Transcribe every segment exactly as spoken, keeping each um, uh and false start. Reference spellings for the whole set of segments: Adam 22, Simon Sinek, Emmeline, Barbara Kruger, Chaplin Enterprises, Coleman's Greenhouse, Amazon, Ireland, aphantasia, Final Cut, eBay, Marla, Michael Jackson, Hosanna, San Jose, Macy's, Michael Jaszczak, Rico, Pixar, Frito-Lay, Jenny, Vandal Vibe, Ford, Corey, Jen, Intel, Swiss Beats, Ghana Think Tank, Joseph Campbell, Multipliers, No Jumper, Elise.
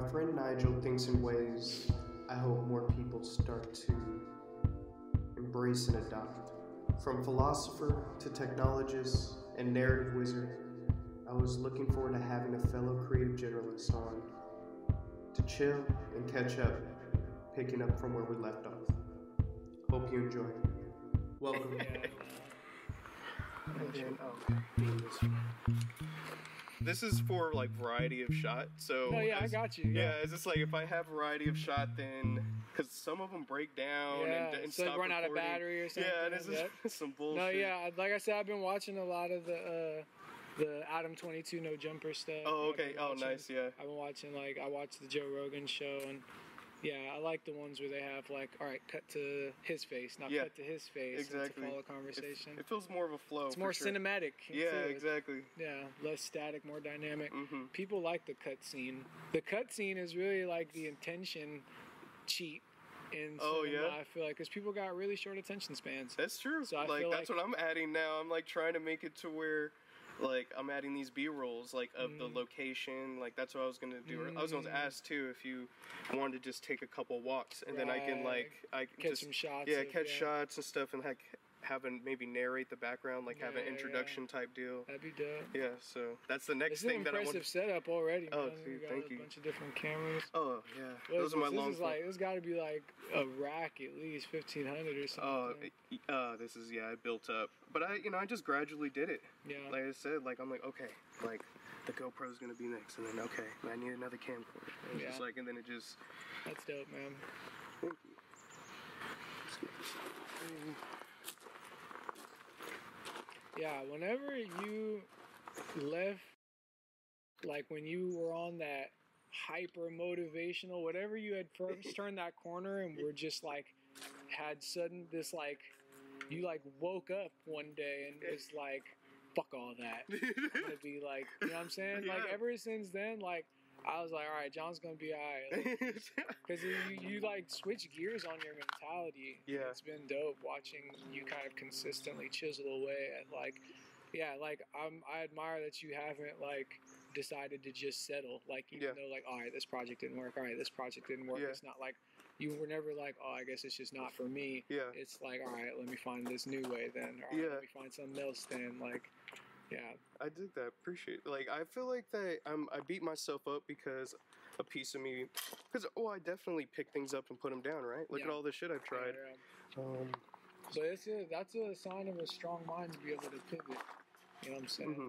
my friend Nigel thinks in ways I hope more people start to embrace and adopt. From philosopher to technologist and narrative wizard, I was looking forward to having a fellow creative generalist on to chill and catch up, picking up from where we left off. Hope you enjoy. Welcome. This is for like variety of shot, so no, yeah, as, I got you. Yeah, yeah, it's just like if I have variety of shot, then because some of them break down yeah, and, and so stop run recording. Out of battery or something. Yeah, this like is some bullshit. No, yeah, like I said, I've been watching a lot of the uh, the Adam twenty-two No Jumper stuff. Oh, okay. Oh, watching, nice. Yeah, I've been watching like I watched the Joe Rogan show, and yeah, I like the ones where they have like, all right, cut to his face, not yeah, cut to his face, exactly. To follow a conversation. It, it feels more of a flow. It's more sure. cinematic. Yeah, too. Exactly. Yeah, less static, more dynamic. Mm-hmm. People like the cut scene. The cut scene is really like the intention cheat. In oh yeah, I feel like because people got really short attention spans. That's true. So I like feel that's like, what I'm adding now. I'm like trying to make it to where. Like, I'm adding these B-rolls, like, of mm. the location. Like, that's what I was going to do. Mm. I was going to ask, too, if you wanted to just take a couple walks. And right. then I can, like... I can catch just, some shots. Yeah, of, catch yeah. shots and stuff and, like, have an, maybe narrate the background. Like, yeah, have an introduction yeah. type deal. That'd be dope. Yeah, so that's the next thing that I want to... It's an impressive setup already, man. Oh, dude, thank you. We got a bunch of different cameras. Oh, yeah. Well, those are my long... This is, like, it's got to be, like, a rack at least, fifteen hundred or something. Oh, uh, this is, yeah, it built up. But I, you know, I just gradually did it. Yeah. Like I said, like, I'm like, okay, like, the GoPro's gonna be next, and then, okay, I need another camcorder. And yeah. Just like, and then it just... That's dope, man. Thank you. Let's get this thing. Yeah, whenever you left, like, when you were on that hyper-motivational, whatever you had first turned that corner and were just, like, had sudden this, like... You, like, woke up one day and was like, fuck all that. I'm gonna be like, you know what I'm saying? Yeah. Like, ever since then, like, I was like, all right, John's gonna be all right. Because like, you, you, like, switch gears on your mentality. Yeah. It's been dope watching you kind of consistently chisel away at, like, yeah, like, I'm, I admire that you haven't, like, decided to just settle. Like, even yeah. though, like, all right, this project didn't work. All right, this project didn't work. Yeah. It's not like... You were never like, oh, I guess it's just not for me. Yeah. It's like, all right, let me find this new way then. Or yeah. let me find something else then. Like, yeah. I dig that. Appreciate it. Like, I feel like that I'm, I beat myself up because a piece of me, because, oh, I definitely pick things up and put them down, right? Look yeah. at all this shit I've tried. Yeah, yeah. Um, but it's a, that's a sign of a strong mind to be able to pivot. You know what I'm saying? Mm-hmm.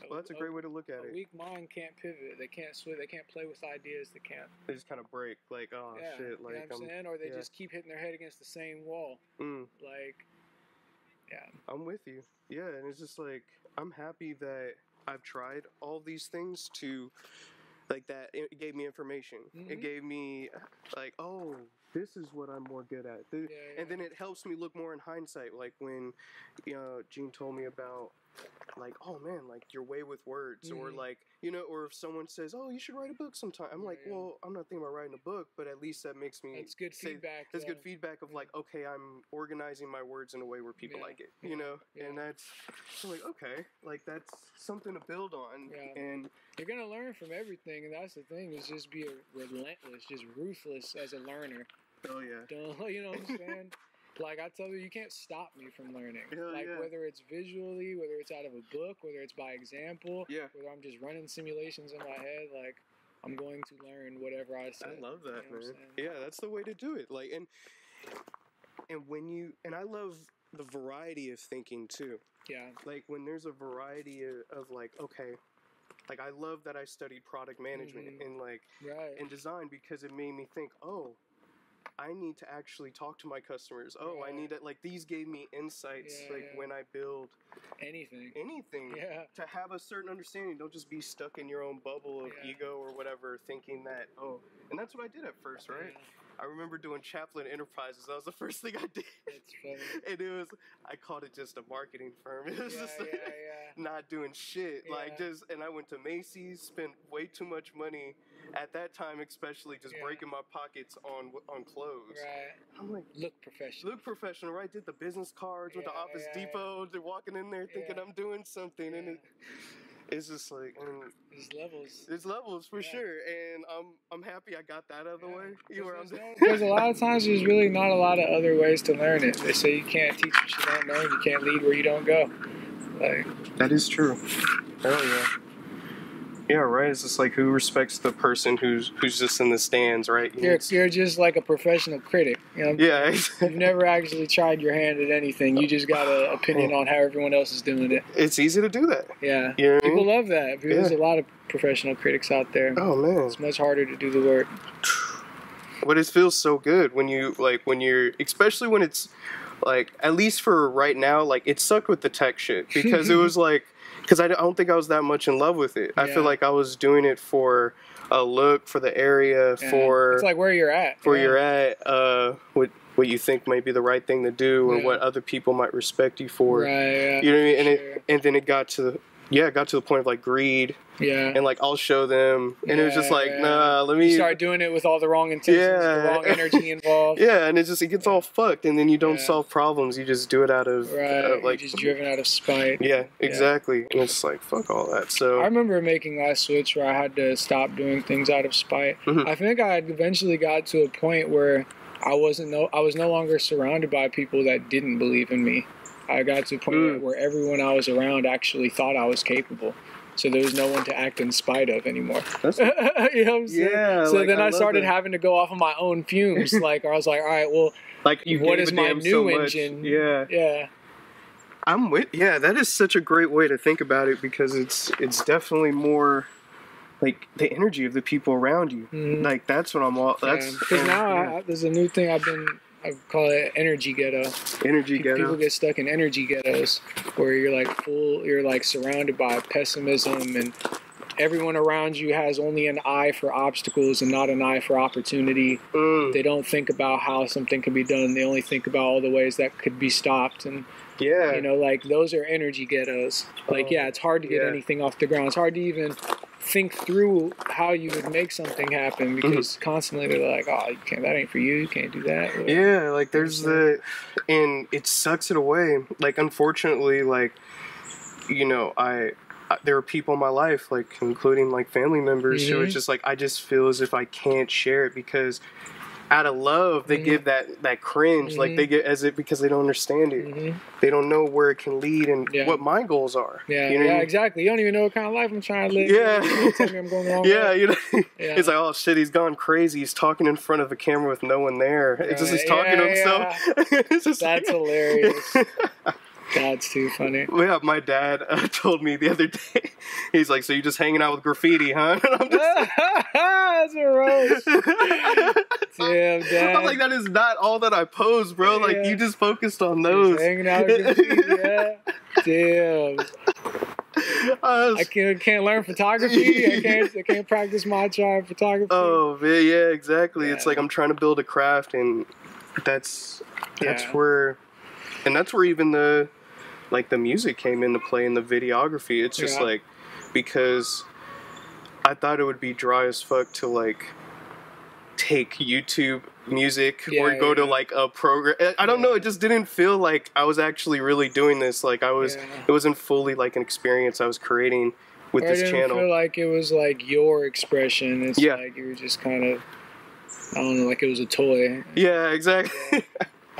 So well, that's a great way to look at it. A weak mind can't pivot. They can't switch. They can't play with ideas. They can't. They just kind of break. Like, oh, yeah, shit. Like, you know what I'm, I'm saying? Or they yeah. just keep hitting their head against the same wall. Mm. Like, yeah. I'm with you. Yeah, and it's just like, I'm happy that I've tried all these things to, like, that it gave me information. Mm-hmm. It gave me, like, oh, this is what I'm more good at. The, yeah, yeah. And then it helps me look more in hindsight. Like, when, you know, Gene told me about, like, oh man, like your way with words, mm-hmm. or like, you know, or if someone says, oh, you should write a book sometime, I'm yeah, like, yeah. well, I'm not thinking about writing a book, but at least that makes me. That's good say, feedback. That's yeah. good feedback of yeah. like, okay, I'm organizing my words in a way where people yeah. like it, you yeah. know, yeah. and that's I'm like, okay, like that's something to build on, yeah. and you're gonna learn from everything, and that's the thing is just be a relentless, just ruthless as a learner. Oh yeah. Don't, you know what I'm saying? Like, I tell you, you can't stop me from learning. Hell like, yeah. whether it's visually, whether it's out of a book, whether it's by example, yeah. whether I'm just running simulations in my head, like, I'm going to learn whatever I say. I love that, you know, man. Yeah, that's the way to do it. Like, and and when you, and I love the variety of thinking, too. Yeah. Like, when there's a variety of, of like, okay, like, I love that I studied product management mm-hmm. and, like, right. and design because it made me think, oh, I need to actually talk to my customers. Oh, yeah. I need to, like, these gave me insights, yeah, like, yeah. when I build... Anything. Anything. Yeah. To have a certain understanding. Don't just be stuck in your own bubble of yeah. ego or whatever, thinking that, oh... And that's what I did at first, right? Yeah. I remember doing Chaplin Enterprises. That was the first thing I did. That's funny. And it was... I called it just a marketing firm. It was yeah, just yeah, like, yeah. not doing shit. Yeah. Like, just... And I went to Macy's, spent way too much money... At that time, especially, just yeah. breaking my pockets on on clothes. Right. I'm like, look professional. Look professional, right? Did the business cards, yeah, went to Office yeah, Depot, yeah. They're walking in there thinking yeah. I'm doing something, yeah. and it, it's just like, and there's levels. There's levels for yeah. sure, and I'm I'm happy I got that out of the way. Because a lot of times there's really not a lot of other ways to learn it. They say you can't teach what you don't know, and you can't lead where you don't go. Like that is true. Hell yeah. Yeah, right. It's just like, who respects the person who's who's just in the stands, right? You you're, you're just like a professional critic. You know? Yeah. You've never actually tried your hand at anything. You just got an opinion on how everyone else is doing it. It's easy to do that. Yeah. You know People I mean? love that. Yeah. There's a lot of professional critics out there. Oh, man. It's much harder to do the work. But it feels so good when you, like, when you're, especially when it's, like, at least for right now, like, it sucked with the tech shit because it was, like, because I don't think I was that much in love with it. Yeah. I feel like I was doing it for a look, for the area, yeah. for... It's like where you're at. Where yeah. you're at, uh, what what you think might be the right thing to do yeah. or what other people might respect you for. Right, yeah, you know what I mean? And, sure. it, and then it got to... the, yeah, it got to the point of, like, greed. Yeah. And, like, I'll show them. And yeah, it was just like, yeah. nah, let me... You start doing it with all the wrong intentions, yeah. the wrong energy involved. Yeah, and it just, it gets yeah. all fucked. And then you don't yeah. solve problems. You just do it out of... Right, uh, like, you're just driven out of spite. Yeah, exactly. Yeah. And it's like, fuck all that, so... I remember making that switch where I had to stop doing things out of spite. Mm-hmm. I think I eventually got to a point where I wasn't no, I was no longer surrounded by people that didn't believe in me. I got to a point mm. where everyone I was around actually thought I was capable. So there was no one to act in spite of anymore. That's, you know what I'm saying? Yeah. So like, then I, I started that. having to go off of my own fumes. Like, or I was like, all right, well, like, you what is my new so engine? Yeah. Yeah. I'm with, yeah, that is such a great way to think about it because it's, it's definitely more like the energy of the people around you. Mm-hmm. Like, that's what I'm all, that's. Because yeah. now yeah. I, there's a new thing I've been, I call it energy ghetto. Energy ghetto. People get stuck in energy ghettos where you're like full, you're like surrounded by pessimism and everyone around you has only an eye for obstacles and not an eye for opportunity. Mm. They don't think about how something can be done. They only think about all the ways that could be stopped. And yeah, you know, like those are energy ghettos. Like, oh, yeah, it's hard to get yeah. anything off the ground. It's hard to even think through how you would make something happen because mm-hmm. constantly they're like, oh, you can't, that ain't for you, you can't do that. Or, yeah, like there's the, and it sucks it away. Like, unfortunately, like, you know, I, I there are people in my life, like, including like family members mm-hmm. who are just like, I just feel as if I can't share it because out of love they mm-hmm. give that that cringe mm-hmm. like they get as it because they don't understand it mm-hmm. they don't know where it can lead and yeah. what my goals are yeah you know yeah I mean? Exactly, you don't even know what kind of life I'm trying to live. Yeah, you tell me I'm going the wrong yeah, way. You know? Yeah, it's like, oh shit, he's gone crazy, he's talking in front of a camera with no one there. Right. It's just he's talking yeah, to himself yeah. It's just, that's hilarious. That's too funny. Yeah, my dad uh, told me the other day. He's like, "So you just hanging out with graffiti, huh?" And I'm just that's a roast. Damn, Dad. I'm like, that is not all that I pose, bro. Yeah. Like, you just focused on those. Just hanging out with graffiti, yeah. Damn. I, was, I can't, can't learn photography. I can't I can't practice my job photography. Oh man, yeah, exactly. Yeah. It's like I'm trying to build a craft, and that's that's yeah. where, and that's where even the. like the music came into play and the videography. It's just yeah. like, because I thought it would be dry as fuck to like take YouTube music yeah, or go yeah. to like a program. I don't yeah. know. It just didn't feel like I was actually really doing this. Like I was, yeah. it wasn't fully like an experience I was creating with or this channel. I didn't channel. feel like it was like your expression. It's yeah. like you were just kind of, I don't know, like it was a toy. Yeah, exactly. Yeah.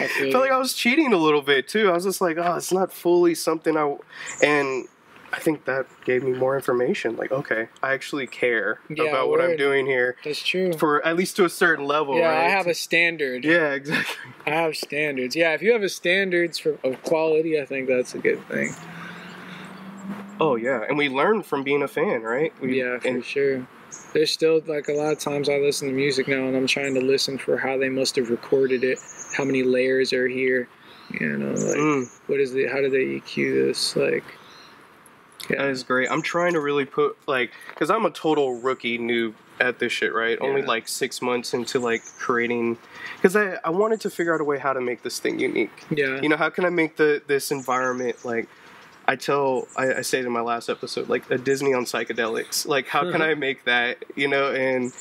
I feel felt like I was cheating a little bit too. I was just like, oh, it's not fully something I, w-. and I think that gave me more information. Like, okay, I actually care yeah, about what I'm doing here. That's true. For at least to a certain level. Yeah, right? I have a standard. Yeah, exactly. I have standards. Yeah, if you have a standards for of quality, I think that's a good thing. Oh yeah, and we learn from being a fan, right? We, yeah, for and- sure. There's still, like, a lot of times I listen to music now and I'm trying to listen for how they must have recorded it, how many layers are here, you know, like, mm. what is the, how do they E Q this, like. Yeah. That is great. I'm trying to really put, like, because I'm a total rookie noob at this shit, right? Yeah. Only, like, six months into, like, creating, because I, I wanted to figure out a way how to make this thing unique. Yeah. You know, how can I make the this environment, like. I tell, I, I said in my last episode, like a Disney on psychedelics. Like, how mm-hmm. can I make that, you know, and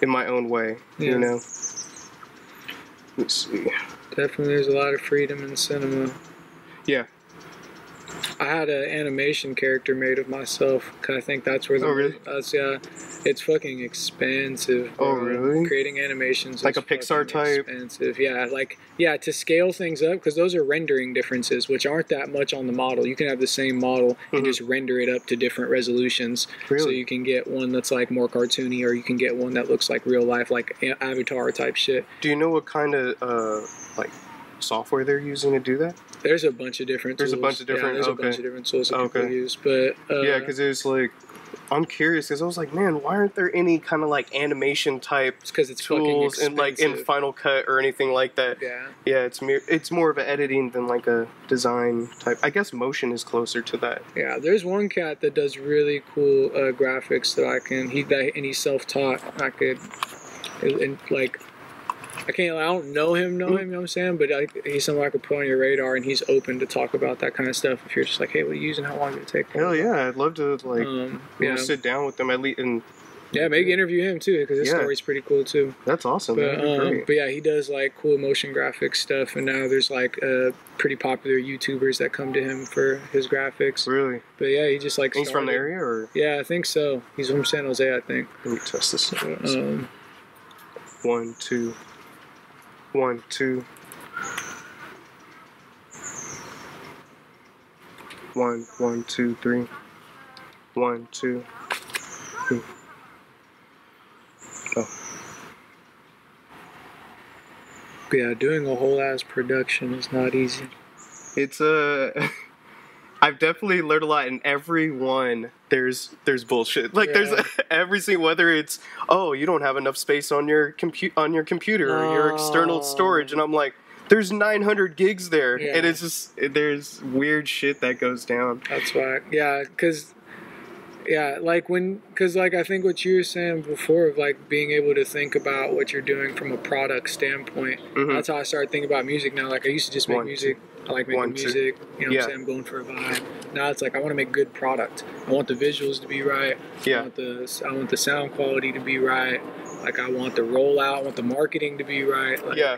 in my own way, yeah. you know? Let's see. Definitely, there's a lot of freedom in cinema. Yeah. I had an animation character made of myself. I think that's where the... Oh, really? That's, yeah. It's fucking expensive. Bro. Oh, really? Creating animations like is a Pixar type? Expensive. Yeah, like, yeah, to scale things up, because those are rendering differences, which aren't that much on the model. You can have the same model mm-hmm. and just render it up to different resolutions. Really? So you can get one that's, like, more cartoony, or you can get one that looks like real life, like Avatar type shit. Do you know what kind of, uh, like, software they're using to do that? There's a bunch of different tools. There's a bunch of different... Yeah, there's okay. a bunch of different tools that okay. people use, but... Uh, yeah, because it's like... I'm curious, because I was like, man, why aren't there any kind of, like, animation type it's cause it's tools in, like, in Final Cut or anything like that? Yeah. Yeah, it's, mere, it's more of an editing than, like, a design type. I guess motion is closer to that. Yeah, there's one cat that does really cool uh, graphics that I can... He that, And he's self-taught. I could... And, like... I can't, I don't know him, know him, you know what I'm saying? But I, he's someone I could put on your radar, and he's open to talk about that kind of stuff. If you're just like, hey, what are you using? How long did it take? Hell yeah, I'd love to, like, um, yeah. sit down with them at least. And yeah, maybe interview him, too, because his yeah. story's pretty cool, too. That's awesome. But, um, but, yeah, he does, like, cool motion graphics stuff, and now there's, like, uh, pretty popular YouTubers that come to him for his graphics. Really? But, yeah, he just, like, started. He's from the area, or? Yeah, I think so. He's from San Jose, I think. Let me test this. But, um, One, two... One, two. One, one, two, three. One, two. Three. Oh. Yeah, doing a whole ass production is not easy. It's a. Uh... I've definitely learned a lot, in every one there's there's bullshit. Like yeah. there's every single, whether it's, oh, you don't have enough space on your compute on your computer or oh. your external storage, and I'm like, there's nine hundred gigs there, yeah. and it's just there's weird shit that goes down. That's why, yeah, because. Yeah, like when, because like I think what you were saying before of like being able to think about what you're doing from a product standpoint, mm-hmm. that's how I started thinking about music now. Like I used to just make One, music, I like making One, music, you know yeah. what I'm saying, I'm going for a vibe. Now it's like I want to make good product. I want the visuals to be right, yeah. I want the, I want the sound quality to be right, like I want the rollout, I want the marketing to be right. Like, yeah.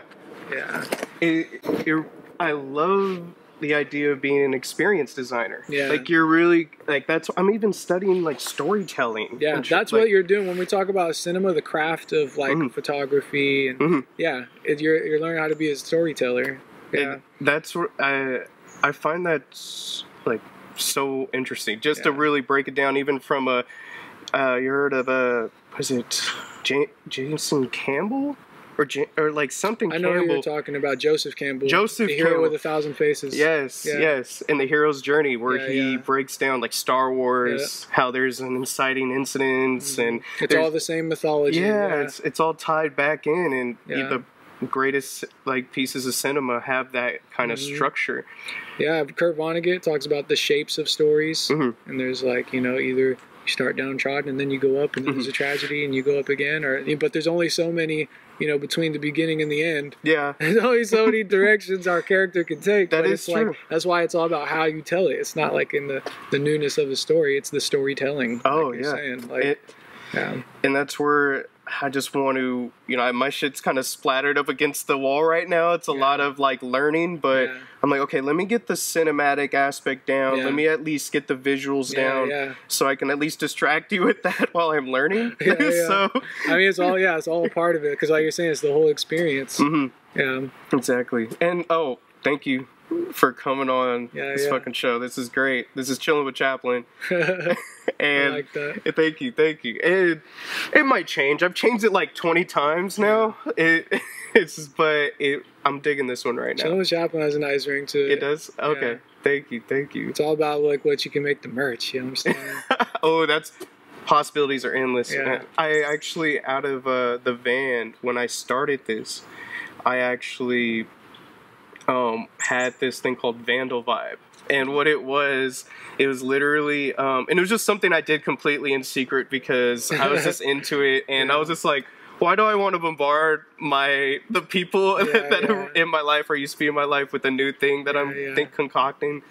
Yeah. It, it, I love... the idea of being an experienced designer. Yeah. Like you're really like that's I'm even studying like storytelling. Yeah, that's like, what you're doing when we talk about cinema, the craft of like mm-hmm. photography and mm-hmm. yeah, it, you're you're learning how to be a storyteller. Yeah. And that's what I I find that's like so interesting. Just yeah. to really break it down even from a uh you heard of a was it J- Jason Campbell? Or, or like something. I know Campbell. Who you're talking about, Joseph Campbell. Joseph the hero Campbell. With a thousand faces. Yes, yeah. yes. In the hero's journey, where yeah, he yeah. breaks down like Star Wars, yeah. how there's an inciting incident, mm-hmm. and it's all the same mythology. Yeah, yeah. it's it's all tied back in, and yeah. the greatest like pieces of cinema have that kind mm-hmm. of structure. Yeah, Kurt Vonnegut talks about the shapes of stories, mm-hmm. and there's like you know either. You start downtrodden, and then you go up, and then mm-hmm. there's a tragedy, and you go up again. Or, but there's only so many, you know, between the beginning and the end. Yeah, there's only so many directions our character can take. That is it's true. Like, that's why it's all about how you tell it. It's not like in the, the newness of the story. It's the storytelling. Oh like yeah. Saying. Like, it, yeah, and that's where I just want to, you know, my shit's kind of splattered up against the wall right now. It's a yeah. lot of like learning, but yeah. I'm like, okay, let me get the cinematic aspect down. Yeah. Let me at least get the visuals yeah, down yeah. so I can at least distract you with that while I'm learning. Yeah, yeah. So I mean, it's all, yeah, it's all a part of it. Cause like you're saying, it's the whole experience. Mm-hmm. Yeah, exactly. And, oh, thank you for coming on yeah, this yeah. fucking show. This is great. This is Chilling with Chaplin. And I like that. Thank you, thank you. It it might change. I've changed it like twenty times now. It it's but it I'm digging this one right now. Chilling with Chaplin has a nice ring to it. It does? Okay. Yeah. Thank you, thank you. It's all about like what you can make the merch, you know what I'm saying? Oh, that's possibilities are endless. Yeah. I actually out of uh, the van when I started this, I actually Um, had this thing called Vandal Vibe, and what it was, it was literally, um, and it was just something I did completely in secret because I was just into it, and yeah. I was just like, why do I want to bombard my the people yeah, that yeah. are in my life or used to be in my life with a new thing that yeah, I'm yeah. think concocting?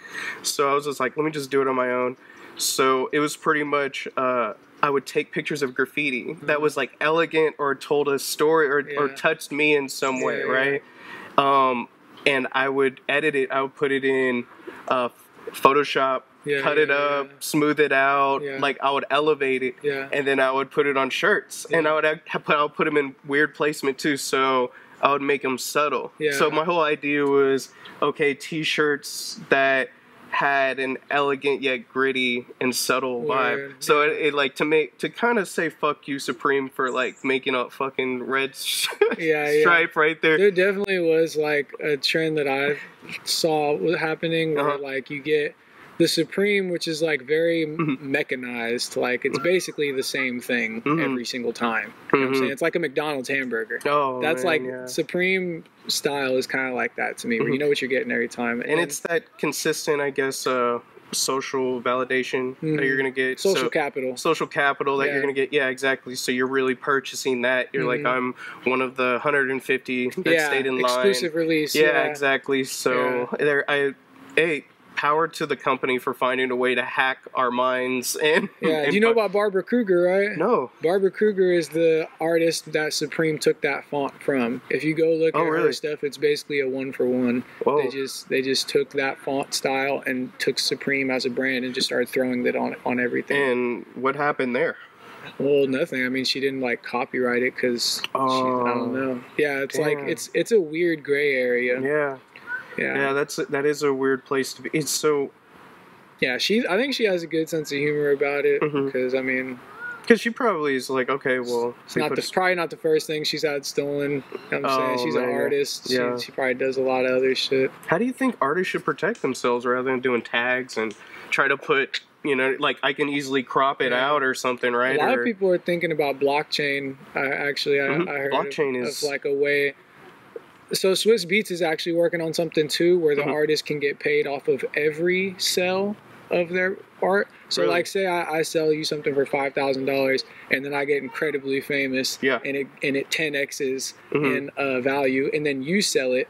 So I was just like, let me just do it on my own. So it was pretty much, uh, I would take pictures of graffiti mm-hmm. that was like elegant or told a story or, yeah. or touched me in some way, yeah, right? Yeah. Um, And I would edit it. I would put it in uh, Photoshop, yeah, cut yeah, it yeah, up, yeah. smooth it out. Yeah. Like I would elevate it, yeah. and then I would put it on shirts, yeah. and I would I put I would put them in weird placement too. So I would make them subtle. Yeah. So my whole idea was, okay, t-shirts that had an elegant yet gritty and subtle vibe. Yeah. So it, it like to make to kind of say fuck you Supreme for like making a fucking red yeah, stripe yeah. right there. There definitely was like a trend that I saw happening where uh-huh. like you get the Supreme, which is like very mm-hmm. mechanized, like it's basically the same thing mm-hmm. every single time. You know mm-hmm. what I'm saying? It's like a McDonald's hamburger. Oh, that's man, like yeah. Supreme style is kind of like that to me, mm-hmm. where you know what you're getting every time. And, and it's that consistent, I guess, uh, social validation mm-hmm. that you're going to get. Social so, capital. Social capital that yeah. you're going to get. Yeah, exactly. So you're really purchasing that. You're mm-hmm. like, I'm one of the one hundred fifty that yeah. stayed in line. Exclusive release. Yeah, yeah. exactly. So yeah. there, I, hey, power to the company for finding a way to hack our minds. And yeah, and you know about Barbara Kruger, right? No. Barbara Kruger is the artist that Supreme took that font from. If you go look oh, at really? her stuff, it's basically a one for one. Whoa. They just they just took that font style and took Supreme as a brand and just started throwing that on on everything. And what happened there? Well, nothing. I mean, she didn't like copyright it because oh, I don't know. Yeah, it's damn. like it's it's a weird gray area. Yeah. Yeah. yeah, that's that is a weird place to be. It's so. Yeah, she. I think she has a good sense of humor about it because mm-hmm. I mean, because she probably is like, okay, well, it's not the, probably not the first thing she's had stolen. You know what I'm oh, saying she's man. an artist. Yeah. She, she probably does a lot of other shit. How do you think artists should protect themselves rather than doing tags and try to put? You know, like I can easily crop it yeah. out or something, right? A lot or, of people are thinking about blockchain. I actually, mm-hmm. I, I heard blockchain of, is of like a way. So Swiss Beats is actually working on something too where the mm-hmm. artist can get paid off of every sell of their art. So really? like say I, I sell you something for five thousand dollars and then I get incredibly famous yeah. and it and it ten X's mm-hmm. in uh, value and then you sell it.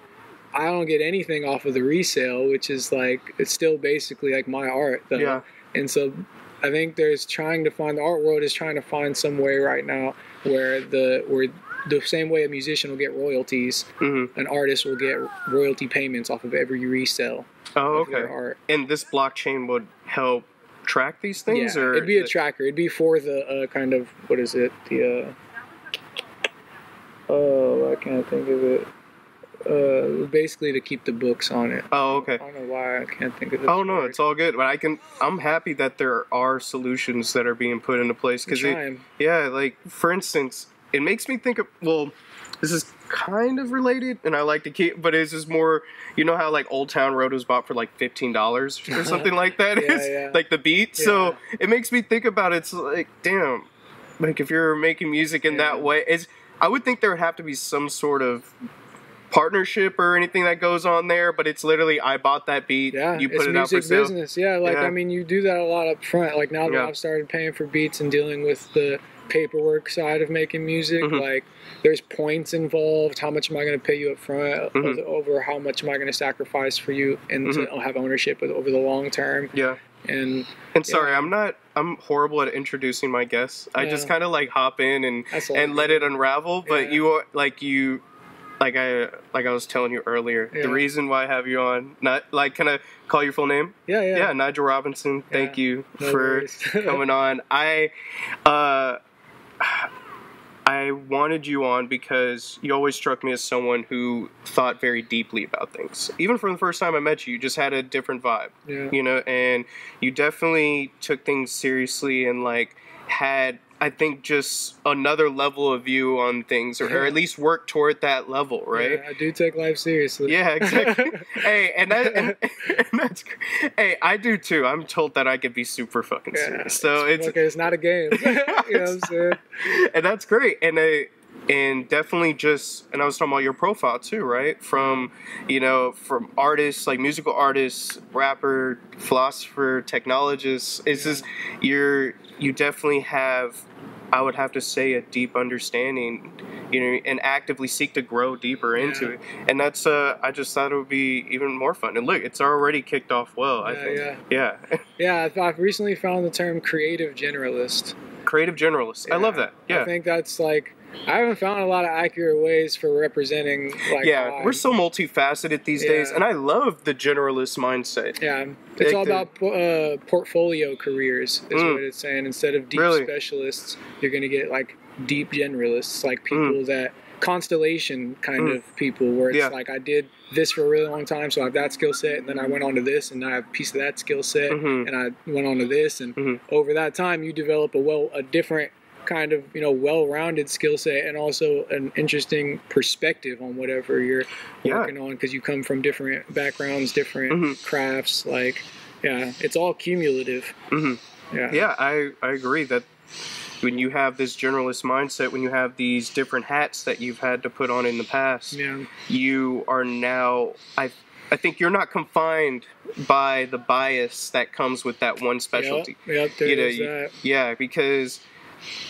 I don't get anything off of the resale, which is like it's still basically like my art though. Yeah. And so I think there's trying to find the art world is trying to find some way right now where the where the same way a musician will get royalties, mm-hmm. an artist will get royalty payments off of every resale. Oh, okay. Of their art. And this blockchain would help track these things? Yeah, or it'd be a tracker. It'd be for the uh, kind of, what is it? The uh, oh, I can't think of it. Uh, basically to keep the books on it. Oh, okay. I don't know why I can't think of it. Oh, no, word. It's all good. But I can, I'm happy that there are solutions that are being put into place. Cause it, yeah, like, for instance, it makes me think of, well, this is kind of related, and I like to keep, but it's just more, you know how, like, Old Town Road was bought for, like, fifteen dollars or something like that? yeah, yeah. Like, the beat. Yeah. So it makes me think about it. It's like, damn, like, if you're making music in yeah. that way, it's, I would think there would have to be some sort of partnership or anything that goes on there, but it's literally I bought that beat, yeah, you put it out for sale. It's music business, yeah. Like, yeah. I mean, you do that a lot up front. Like, now that yeah. I've started paying for beats and dealing with the paperwork side of making music, mm-hmm. like there's points involved. How much am I going to pay you up front? Mm-hmm. Over how much am I going to sacrifice for you and mm-hmm. to have ownership over the long term? Yeah. And and sorry, know. I'm not. I'm horrible at introducing my guests. Yeah. I just kind of like hop in and and let it unravel. But yeah. you like you. Like I like I was telling you earlier, yeah. the reason why I have you on, not like, can I call your full name? Yeah, yeah. Yeah, Nigel Robinson. Thank yeah. you no for coming on. I, uh, I wanted you on because you always struck me as someone who thought very deeply about things. Even from the first time I met you, you just had a different vibe, yeah. you know, and you definitely took things seriously and like had, I think, just another level of view on things, or, yeah. or at least work toward that level, right? Yeah, I do take life seriously. Yeah, exactly. hey, and, that, and, and that's hey, I do too. I'm told that I could be super fucking yeah, serious. So it's, it's okay. It's not a game. you know what I'm saying? And that's great. And I and definitely just and I was talking about your profile too, right? From you know, from artists like musical artists, rapper, philosopher, technologists. It's yeah. just you're you definitely have. I would have to say a deep understanding, you know, and actively seek to grow deeper yeah. into it. And that's, uh, I just thought it would be even more fun. And look, it's already kicked off well, yeah, I think. Yeah. Yeah. yeah, I've, I've recently found the term creative generalist. Creative generalist. Yeah. I love that. Yeah. I think that's like, I haven't found a lot of accurate ways for representing, like, yeah, why. We're so multifaceted these yeah. days, and I love the generalist mindset. Yeah, it's like all the, about po- uh, portfolio careers is mm, what it's saying. Instead of deep really? specialists, you're going to get, like, deep generalists, like people mm. that constellation kind mm. of people where it's yeah. like, I did this for a really long time, so I have that skill set, and then I went on to this, and I have a piece of that skill set, mm-hmm. and I went on to this, and mm-hmm. over that time, you develop a well a different kind of, you know, well-rounded skill set, and also an interesting perspective on whatever you're yeah. working on, because you come from different backgrounds, different mm-hmm. crafts, like, yeah, it's all cumulative. Mm-hmm. Yeah, yeah, I, I agree that when you have this generalist mindset, when you have these different hats that you've had to put on in the past, yeah. you are now, I I think you're not confined by the bias that comes with that one specialty. Yep, yep, there you know, is that. Yeah, because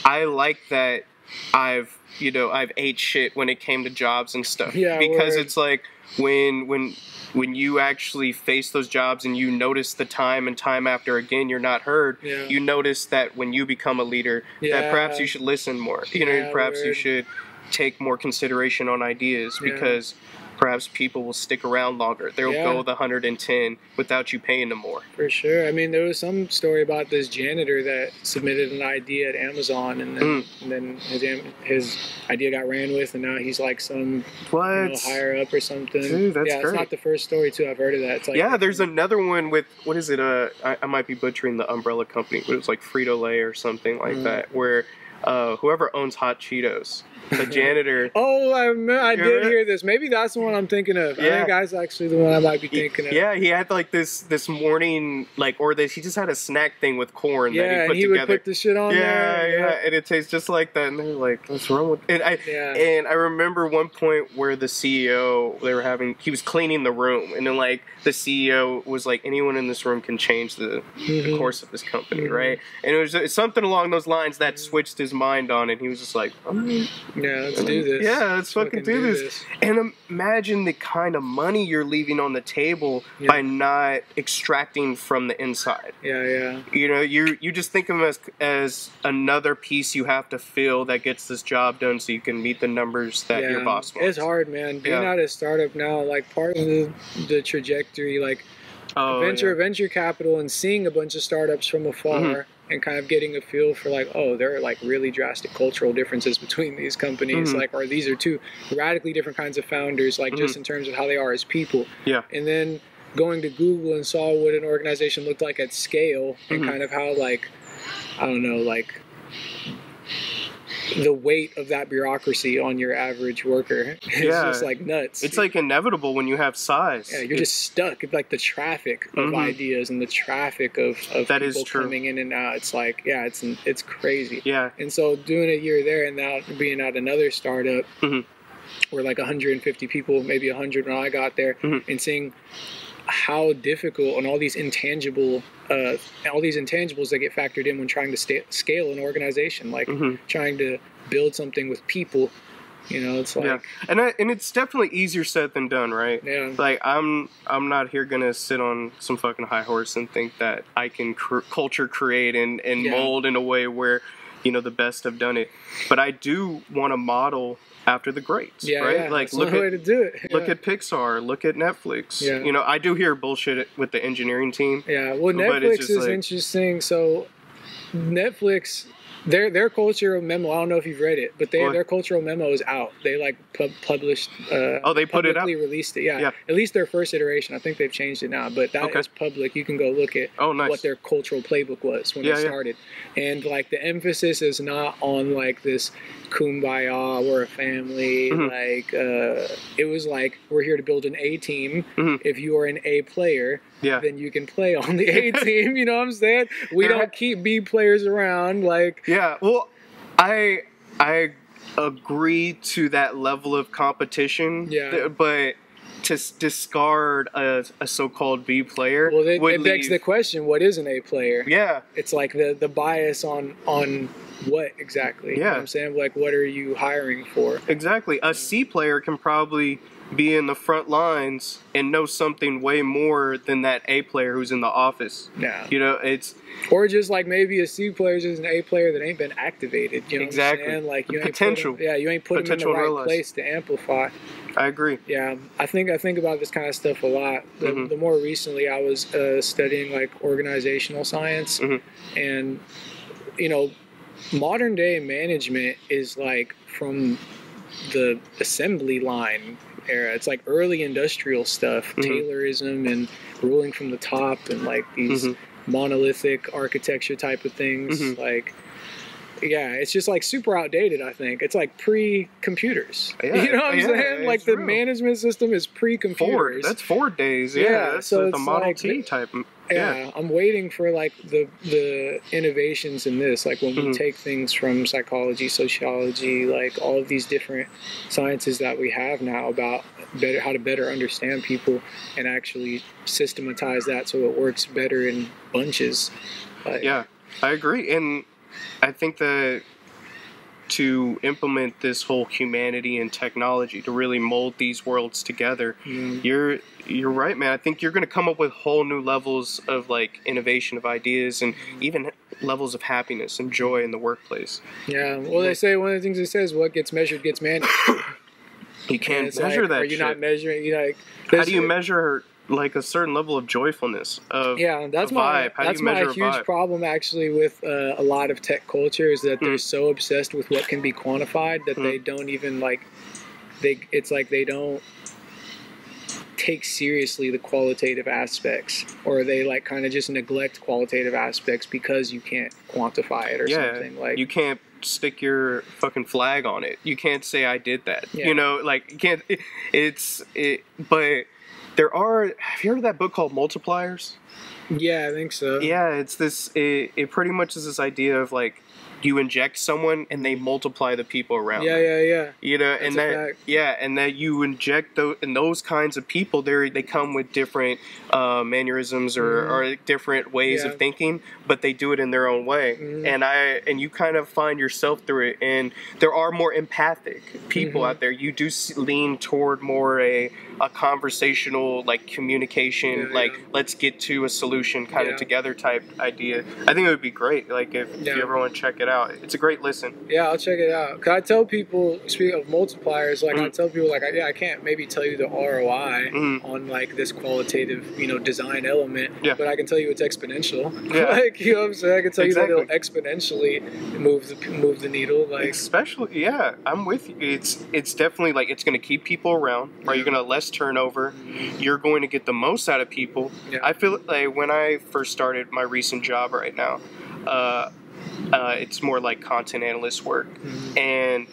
I like that I've, you know, I've ate shit when it came to jobs and stuff. Yeah, because word. it's like when when when you actually face those jobs and you notice the time and time after again, you're not heard. Yeah. You notice that when you become a leader, yeah. that perhaps you should listen more. You yeah, know, perhaps word. you should take more consideration on ideas yeah. because perhaps people will stick around longer. They'll yeah. go the one hundred ten without you paying them more. For sure. I mean, there was some story about this janitor that submitted an idea at Amazon, and then, mm. and then his, his idea got ran with, and now he's like some what? You know, higher up or something. Dude, that's yeah, great. It's not the first story, too. I've heard of that. It's like, yeah, there's another one with, what is it? Uh, I, I might be butchering the umbrella company, but it was like Frito-Lay or something like mm. that, where uh, whoever owns Hot Cheetos, the janitor. oh, I, remember, I did hear this. Maybe that's the one I'm thinking of. Yeah. I think that's actually the one I might be thinking of. Yeah, he had like this this morning, like, or this, he just had a snack thing with corn yeah, that he put he together. Yeah, and he would put the shit on yeah, there. Yeah, yeah, and it tastes just like that. And they're like, what's wrong with it? And I, yeah. and I remember one point where the C E O, they were having, he was cleaning the room. And then, like, the C E O was like, anyone in this room can change the, mm-hmm. the course of this company, mm-hmm. right? And it was uh, something along those lines that mm-hmm. switched his mind on. And he was just like, oh, yeah, let's do this. Yeah, let's fucking, fucking do, do this. this. And imagine the kind of money you're leaving on the table yeah. by not extracting from the inside. Yeah, yeah. You know, you you just think of them as, as another piece you have to fill that gets this job done so you can meet the numbers that yeah. your boss wants. It's hard, man. Being yeah. at a startup now, like, part of the, the trajectory, like, oh, venture, yeah. venture capital and seeing a bunch of startups from afar. Mm-hmm. And kind of getting a feel for, like, oh, there are, like, really drastic cultural differences between these companies. Mm-hmm. Like, or these are two radically different kinds of founders, like, mm-hmm. just in terms of how they are as people. Yeah. And then going to Google and saw what an organization looked like at scale mm-hmm. and kind of how, like, I don't know, like, the weight of that bureaucracy on your average worker is yeah. just like nuts. It's like inevitable when you have size. Yeah, you're it's... just stuck. It's like the traffic of mm-hmm. ideas and the traffic of, of that people is true. coming in and out. It's like, yeah, it's it's crazy. Yeah. And so doing a year there and now being at another startup mm-hmm. where like one hundred fifty people, maybe one hundred when I got there, mm-hmm. and seeing how difficult and all these intangible uh all these intangibles that get factored in when trying to sta- scale an organization, like mm-hmm. trying to build something with people, you know. It's like yeah. and I, and it's definitely easier said than done, right? Yeah. Like I'm I'm not here gonna sit on some fucking high horse and think that I can cr- culture create and and yeah. mold in a way where, you know, the best have done it, but I do want to model after the greats, yeah, right? Yeah. Like, that's look the at way to do it. Yeah. Look at Pixar, look at Netflix. Yeah. You know, I do hear bullshit with the engineering team. Yeah, well, Netflix is like, interesting. So, Netflix, their their cultural memo. I don't know if you've read it, but they, their cultural memo is out. They like pub- published. Uh, oh, they put it out. Released it. Yeah, yeah. At least their first iteration. I think they've changed it now, but that okay. is public. You can go look at oh, nice. what their cultural playbook was when yeah, they started, yeah. and like the emphasis is not on like this kumbaya, we're a family. Mm-hmm. Like uh, it was like we're here to build an A team. Mm-hmm. If you are an A player, yeah. then you can play on the A team. You know what I'm saying? We yeah. don't keep B players around. Like. Yeah, well, I I agree to that level of competition, yeah. th- but to s- discard a, a so-called B player. Well, it, it begs the question: what is an A player? Yeah, it's like the, the bias on on what exactly? Yeah, you know what I'm saying, like, what are you hiring for? Exactly, a C player can probably be in the front lines and know something way more than that A player who's in the office. Yeah. You know, it's... Or just like maybe a C player is just an A player that ain't been activated. You know exactly. And like you ain't potential. Put him, yeah, you ain't put potential them in the right place to amplify. I agree. Yeah, I think I think about this kind of stuff a lot. The, mm-hmm. the more recently I was uh, studying like organizational science, mm-hmm. and you know, modern day management is like from the assembly line era. It's like early industrial stuff, mm-hmm. Taylorism and ruling from the top, and like these mm-hmm. monolithic architecture type of things. Mm-hmm. Like, yeah, it's just like super outdated. I think it's like pre-computers. Yeah, you know what yeah, I'm saying? Like the real. management system is pre-computers. Ford. That's Ford days. Yeah, yeah that's so like the Model like T the, type. Yeah. yeah, I'm waiting for like the the innovations in this. Like when mm-hmm. we take things from psychology, sociology, like all of these different sciences that we have now about better how to better understand people and actually systematize that so it works better in bunches. Like, yeah, I agree. And I think that to implement this whole humanity and technology to really mold these worlds together, mm. you're you're right, man. I think you're going to come up with whole new levels of like innovation of ideas and even levels of happiness and joy in the workplace. Yeah. Well, they say one of the things it says, what gets measured gets managed. You can't measure like, that. Are you shit. not measuring? You like how do you it, measure? Like a certain level of joyfulness of yeah, that's a vibe. my that's my huge vibe? problem actually with uh, a lot of tech culture is that mm. they're so obsessed with what can be quantified that mm. they don't even like they it's like they don't take seriously the qualitative aspects, or they like kind of just neglect qualitative aspects because you can't quantify it or yeah, something like you can't stick your fucking flag on it. You can't say I did that. Yeah. You know, like you can't. It, it's it, but. There are, have you heard of that book called Multipliers? Yeah, I think so. Yeah, it's this, it, it pretty much is this idea of like, you inject someone and they multiply the people around yeah, them. Yeah, yeah, yeah. You know, That's and that, fact. yeah, and that you inject those, and those kinds of people, they they come with different uh, mannerisms or, mm. or different ways yeah. of thinking, but they do it in their own way. Mm. And I, and you kind of find yourself through it. And there are more empathic people mm-hmm. out there. You do lean toward more a, a conversational, like communication, yeah, like yeah. let's get to a solution kind yeah. of together type idea. I think it would be great. Like if, yeah. if you ever want to check it out. Out. It's a great listen. Yeah, I'll check it out. Cause I tell people, speaking of multipliers, like mm. I tell people, like yeah, I can't maybe tell you the R O I mm. on like this qualitative, you know, design element. Yeah. But I can tell you it's exponential. Yeah. like you know, what I'm saying? I can tell exactly. you that it'll exponentially move the move the needle. Like especially, yeah, I'm with you. It's it's definitely like it's going to keep people around. Right, yeah. You're going to less turnover. You're going to get the most out of people. Yeah. I feel like when I first started my recent job right now. Uh, Uh, it's more like content analyst work, mm-hmm. and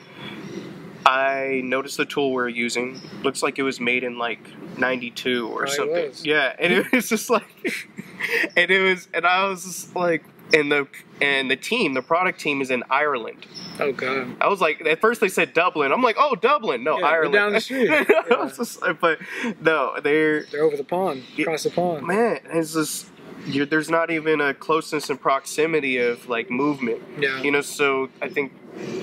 I noticed the tool we were using looks like it was made in like ninety-two or oh, something. Yeah, and it was just like, and it was, and I was just like, and the and the team, the product team, is in Ireland. Oh God! I was like, at first they said Dublin. I'm like, oh Dublin, no yeah, Ireland. Down the street. Yeah. I was just like, but no, they're they're over the pond, across it, the pond. Man, it's just. You're, there's not even a closeness and proximity of like movement, yeah. you know. So I think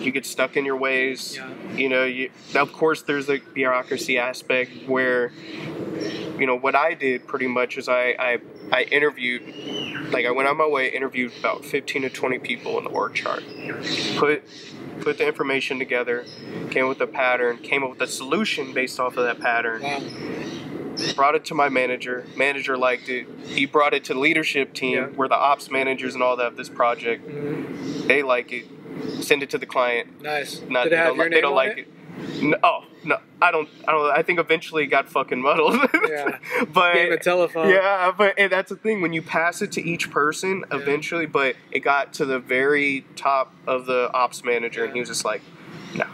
you get stuck in your ways, yeah. you know. You, of course, there's the bureaucracy aspect where, you know, what I did pretty much is I I, I interviewed, like I went on my way, interviewed about fifteen to twenty people in the org chart, put put the information together, came up with a pattern, came up with a solution based off of that pattern. Wow. Brought it to my manager. Manager liked it. He brought it to the leadership team, yeah. where the ops managers and all that of this project. Mm-hmm. They like it. Send it to the client. Nice. Not, Did it have they don't, your name they don't on like it. it. No, oh no, I don't. I don't. I think eventually it got fucking muddled. Yeah. but Gave a telephone. Yeah, but and that's the thing. When you pass it to each person, yeah. eventually, but it got to the very top of the ops manager, yeah. and he was just like, no.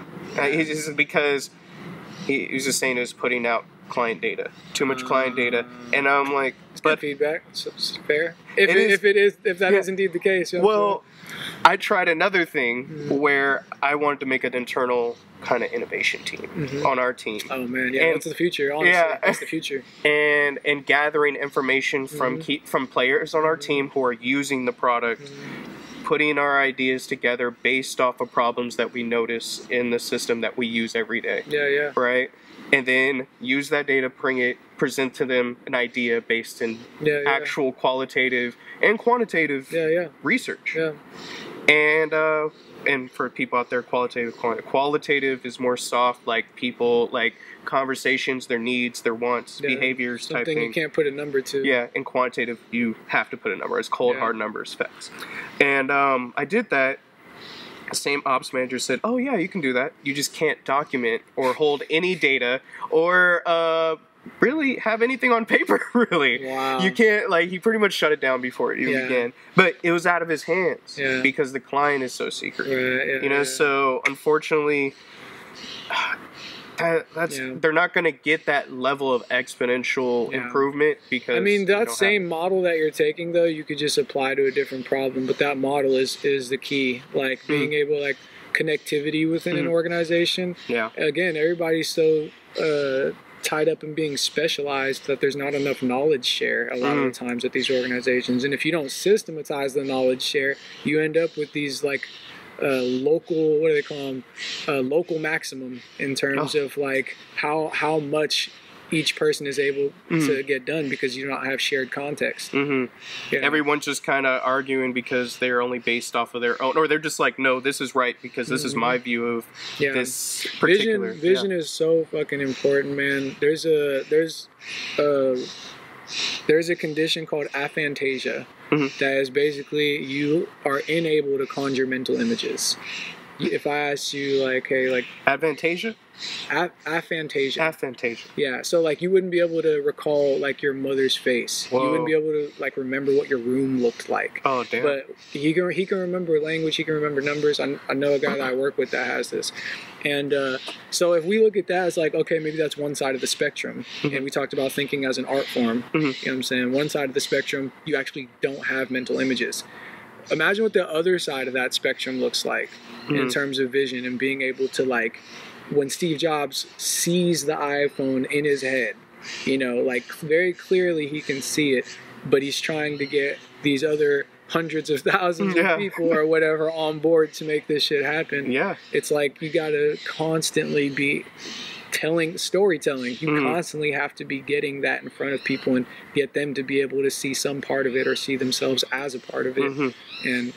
He's just because he, he was just saying it was putting out. client data too much client data and I'm like it's but feedback so it's fair if it, it is, if it is if that yeah. is indeed the case. Well, I tried another thing mm-hmm. where I wanted to make an internal kind of innovation team mm-hmm. on our team. Oh man, yeah, and, that's the future honestly. Yeah, that's the future. And and gathering information from mm-hmm. keep from players on our team who are using the product mm-hmm. putting our ideas together based off of problems that we notice in the system that we use every day. Yeah, yeah. Right? And then use that data, bring it, present to them an idea based in yeah, yeah. actual qualitative and quantitative yeah, yeah. research. Yeah. And uh, and for people out there, qualitative, qualitative is more soft, like people, like conversations, their needs, their wants, yeah, behaviors type thing. Something you can't put a number to. Yeah, and quantitative, you have to put a number. It's cold, yeah. hard numbers, facts. And um, I did that. The same ops manager said, oh, yeah, you can do that. You just can't document or hold any data or... Uh, really have anything on paper, really. Wow. You can't, like, he pretty much shut it down before it even yeah. began. But it was out of his hands yeah. because the client is so secret. Yeah, yeah, you know, yeah. so unfortunately, that, that's yeah. they're not going to get that level of exponential yeah. improvement because... I mean, that same model that you're taking, though, you could just apply to a different problem, but that model is, is the key. Like, being mm. able, like, connectivity within mm. an organization. Yeah. Again, everybody's so... Uh, tied up in being specialized that there's not enough knowledge share a lot mm. of the times at these organizations. And if you don't systematize the knowledge share, you end up with these like uh, local, what do they call them? Uh, local maximum in terms oh. of like how, how much each person is able mm. to get done because you don't have shared context. Mm-hmm. You know? Everyone's just kind of arguing because they're only based off of their own, or they're just like, no, this is right because this mm-hmm. is my view of yeah. this particular. Vision, vision yeah. is so fucking important, man. There's a, there's a, there's a condition called aphantasia mm-hmm. that is basically you are unable to conjure mental images. If I asked you, like, hey, like... Aphantasia? Aphantasia. Aphantasia. Yeah, so, like, you wouldn't be able to recall, like, your mother's face. Whoa. You wouldn't be able to, like, remember what your room looked like. Oh, damn. But he can, he can remember language, he can remember numbers. I, I know a guy that I work with that has this. And uh, so if we look at that, it's like, okay, maybe that's one side of the spectrum. Mm-hmm. And we talked about thinking as an art form. Mm-hmm. You know what I'm saying? One side of the spectrum, you actually don't have mental images. Imagine what the other side of that spectrum looks like mm-hmm. in terms of vision and being able to, like, when Steve Jobs sees the iPhone in his head, you know, like, very clearly he can see it, but he's trying to get these other hundreds of thousands yeah. of people or whatever on board to make this shit happen. Yeah. It's like you gotta constantly be... telling storytelling you mm. constantly have to be getting that in front of people and get them to be able to see some part of it or see themselves as a part of it mm-hmm. and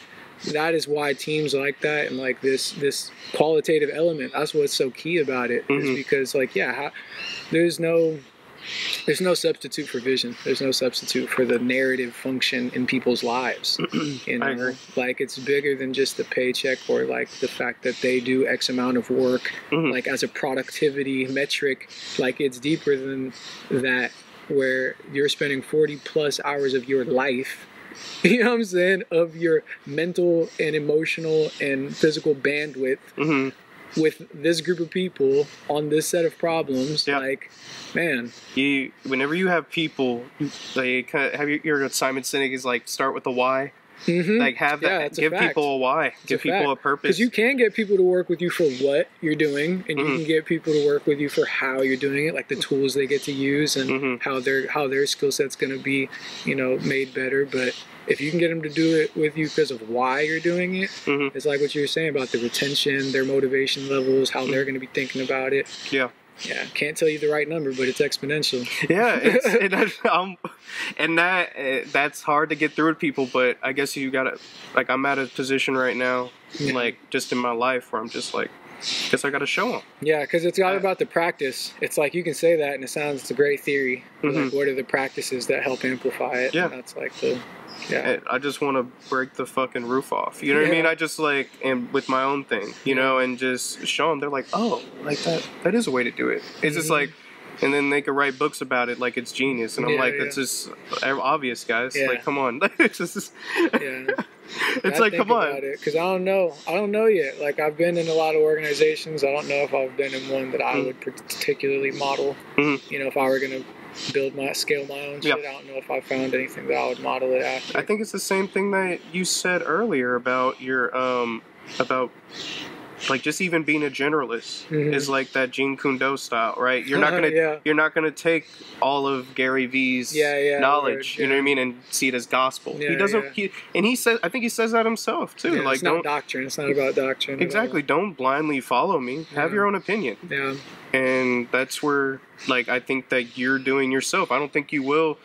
that is why teams like that and like this this qualitative element, that's what's so key about it mm-hmm. is because like yeah how, there's no there's no substitute for vision, there's no substitute for the narrative function in people's lives you know? Like it's bigger than just the paycheck or like the fact that they do X amount of work mm-hmm. like as a productivity metric, like it's deeper than that where you're spending forty plus hours of your life, you know what I'm saying, of your mental and emotional and physical bandwidth mm-hmm. with this group of people on this set of problems, yep. like, man. You, whenever you have people, like, have you heard what Simon Sinek is like, start with the why? Mm-hmm. Like, have that, yeah, give a people a why, it's give a people fact. A purpose. Because you can get people to work with you for what you're doing, and mm-hmm. you can get people to work with you for how you're doing it, like the tools they get to use and mm-hmm. how their how their skill set's going to be, you know, made better. But if you can get them to do it with you because of why you're doing it, mm-hmm. it's like what you were saying about the retention, their motivation levels, how mm-hmm. they're going to be thinking about it. Yeah. Yeah, can't tell you the right number, but it's exponential. Yeah, it's, it, um, and that uh, that's hard to get through to people, but I guess you gotta, like, I'm at a position right now, yeah. like, just in my life where I'm just like, guess I gotta show them. Yeah, because it's all about the practice. It's like, you can say that, and it sounds, it's a great theory. Mm-hmm. Like, what are the practices that help amplify it? Yeah. And that's like the... Yeah. I just want to break the fucking roof off. You know what yeah. I mean? I just like, and with my own thing, you know, and just show them. They're like, oh, like that, that is a way to do it. It's mm-hmm. just like, and then they could write books about it like it's genius. And I'm yeah, like, that's yeah. just obvious, guys. Yeah. Like, come on. it's just, yeah. it's I like, come on. Because I don't know. I don't know yet. Like, I've been in a lot of organizations. I don't know if I've been in one that I mm-hmm. would particularly model, mm-hmm. you know, if I were going to. Build my scale my own shit. Yep. I don't know if I found anything that I would model it after. I think it's the same thing that you said earlier about your um about Like, just even being a generalist mm-hmm. is like that Jeet Kune Do style, right? You're not gonna yeah. you're not gonna take all of Gary V's yeah, yeah, knowledge, word, yeah. you know what I mean, and see it as gospel. Yeah, he doesn't. Yeah. He, and he says, I think he says that himself too. Yeah, like, it's not don't, doctrine. It's not about doctrine. Exactly. About don't blindly follow me. Have yeah. your own opinion. Yeah. And that's where, like, I think that you're doing yourself. I don't think you will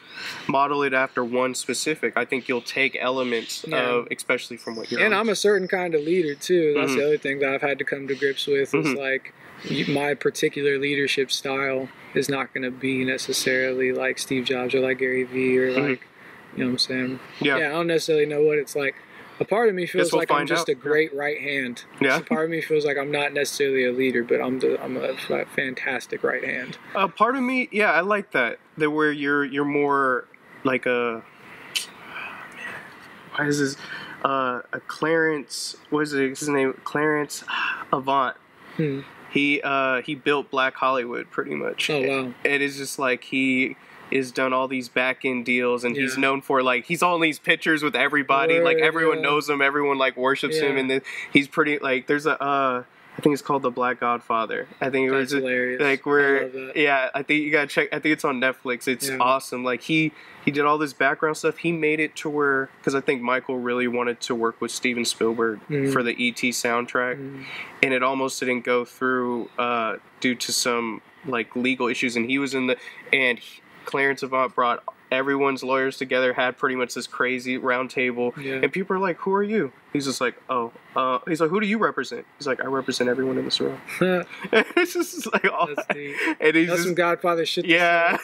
model it after one specific. I think you'll take elements yeah. of, especially from what you're. And on. I'm a certain kind of leader too. That's mm-hmm. the other thing that I've had to come to grips with. Mm-hmm. Is like my particular leadership style is not going to be necessarily like Steve Jobs or like Gary Vee or like mm-hmm. you know what I'm saying. Yeah. yeah. I don't necessarily know what it's like. A part of me feels we'll like I'm just out. a great right hand. Yeah. A part of me feels like I'm not necessarily a leader, but I'm the, I'm a fantastic right hand. A uh, part of me, yeah, I like that. That where you're you're more like a why is this uh, a Clarence? What is it, his name? Clarence Avant. Hmm. He uh, he built Black Hollywood pretty much. Oh wow! It, it is just like he. is done all these back end deals, and yeah. he's known for like he's all in these pictures with everybody, Word, like everyone yeah. knows him, everyone like worships yeah. him, and then he's pretty like there's a uh, I think it's called The Black Godfather. I think That's it was hilarious. like where I love that. yeah I think you gotta check. I think it's on Netflix. It's yeah. awesome. Like he he did all this background stuff. He made it to where because I think Michael really wanted to work with Steven Spielberg mm. for the E T soundtrack, mm. and it almost didn't go through uh, due to some like legal issues, and he was in the and. He, Clarence Avant brought everyone's lawyers together, had pretty much this crazy round table, yeah. and people are like, who are you? He's just like, oh, uh, he's like, who do you represent? He's like, I represent everyone in this room. It's just like, oh. That's deep. And he's That's just, some Godfather shit. Yeah.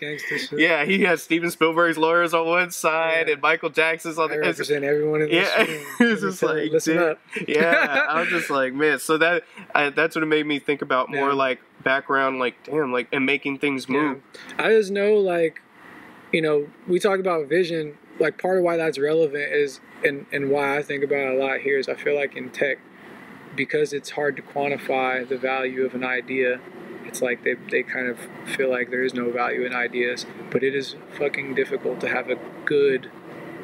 Gangster shit. Yeah, he has Steven Spielberg's lawyers on one side, yeah. and Michael Jackson's on the other. I represent everyone in this yeah. room. It's just like, listen up. Yeah, I was just like, man, so that I, that's what it made me think about more yeah. like background, like, damn, like, and making things move. Yeah. I just know, like, you know, we talk about vision, like part of why that's relevant is, and, and why I think about it a lot here is I feel like in tech, because it's hard to quantify the value of an idea, it's like they, they kind of feel like there is no value in ideas, but it is fucking difficult to have a good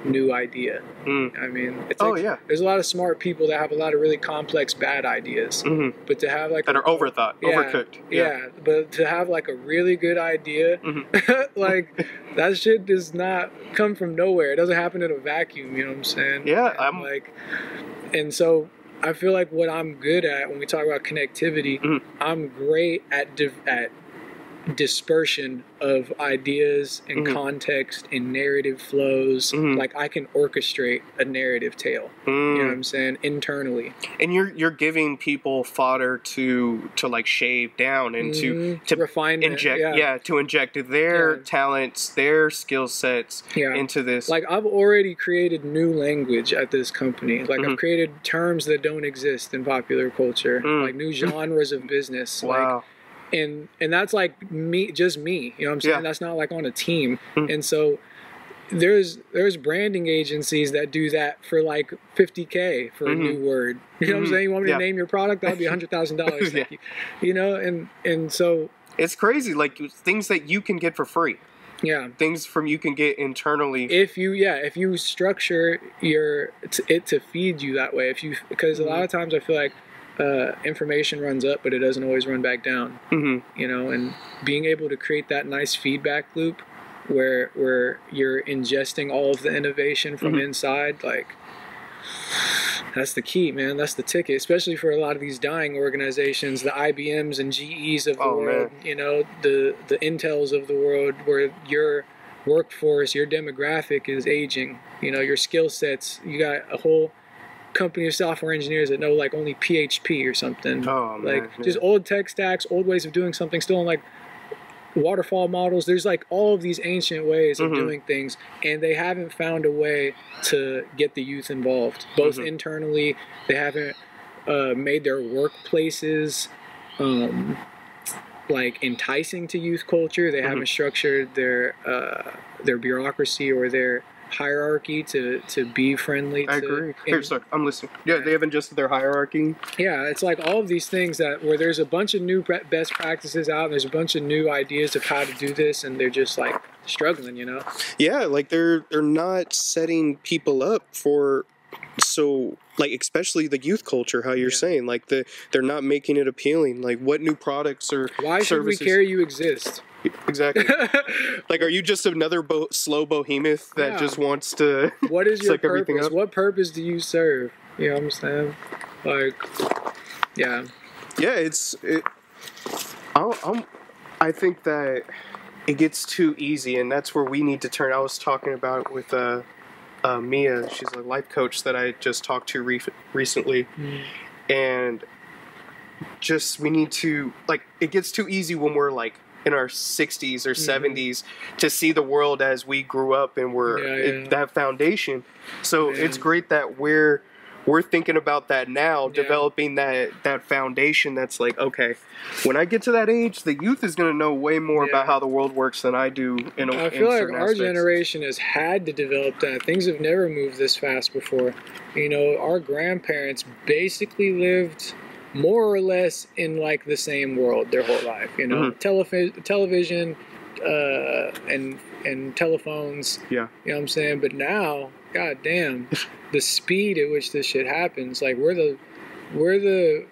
new idea. Mm. I mean, it's oh, like, yeah. there's a lot of smart people that have a lot of really complex bad ideas, mm-hmm. but to have like- That a, are overthought, yeah, overcooked. Yeah. yeah, but to have like a really good idea, mm-hmm. like that shit does not come from nowhere. It doesn't happen in a vacuum, you know what I'm saying? Yeah. And I'm like, and so I feel like what I'm good at when we talk about connectivity, mm-hmm. I'm great at div- at dispersion of ideas and mm-hmm. context and narrative flows. Mm-hmm. Like I can orchestrate a narrative tale. Mm. You know what I'm saying? Internally. And you're you're giving people fodder to to like shave down and mm-hmm. to, to refine inject yeah. yeah, to inject their yeah. talents, their skill sets yeah. into this. Like I've already created new language at this company. Like mm-hmm. I've created terms that don't exist in popular culture. Mm. Like new genres of business. Wow. Like And and that's like me, just me, you know what I'm saying? Yeah. That's not like on a team. Mm-hmm. And so there's there's branding agencies that do that for like fifty K for mm-hmm. a new word. You know mm-hmm. what I'm saying? You want me yeah. to name your product? That'll be one hundred thousand dollars. Thank yeah. you. You know, and, and so. It's crazy. Like things that you can get for free. Yeah. Things from you can get internally. If you, yeah, if you structure your it to feed you that way. If you, because mm-hmm. a lot of times I feel like. Uh, information runs up, but it doesn't always run back down. Mm-hmm. You know, and being able to create that nice feedback loop where where you're ingesting all of the innovation from mm-hmm. inside, like that's the key, man. That's the ticket, especially for a lot of these dying organizations, the I B Ms and G Es of the oh, world. Man. You know, the the Intels of the world, where your workforce, your demographic is aging. You know, your skill sets. You got a whole company of software engineers that know like only P H P or something. Oh, man, like man. Just old tech stacks, old ways of doing something, still in like waterfall models. There's like all of these ancient ways mm-hmm. of doing things, and they haven't found a way to get the youth involved. Both mm-hmm. internally, they haven't uh, made their workplaces um, like enticing to youth culture. They mm-hmm. haven't structured their uh, their bureaucracy or their hierarchy to to be friendly to, I agree. Here, sorry, I'm listening. Yeah, they have adjusted their hierarchy. Yeah, it's like all of these things that where there's a bunch of new best practices out, and there's a bunch of new ideas of how to do this, and they're just like struggling, you know? Yeah, like they're they're not setting people up for so like especially the youth culture, how you're yeah. saying, like the they're not making it appealing. Like what new products or why services? Should we care you exist? Exactly. Like, are you just another bo- slow behemoth that yeah. just wants to? What is your purpose? What purpose do you serve? You know what I'm saying? Like, yeah, yeah. It's it. I'll, I'm. I think that it gets too easy, and that's where we need to turn. I was talking about it with uh, uh, Mia. She's a life coach that I just talked to re- recently, mm. and just we need to like. It gets too easy when we're like. In our sixties or mm-hmm. seventies to see the world as we grew up and were yeah, yeah. It, that foundation. So yeah. it's great that we're we're thinking about that now, yeah. developing that that foundation that's like, okay, when I get to that age, the youth is going to know way more yeah. about how the world works than I do. In a, I feel in like our aspects. Generation has had to develop that. Things have never moved this fast before. You know, our grandparents basically lived... more or less in like the same world their whole life, you know, mm-hmm. Telef- television, uh, and, and telephones. Yeah. You know what I'm saying? But now, God damn, the speed at which this shit happens, like we're the, we're the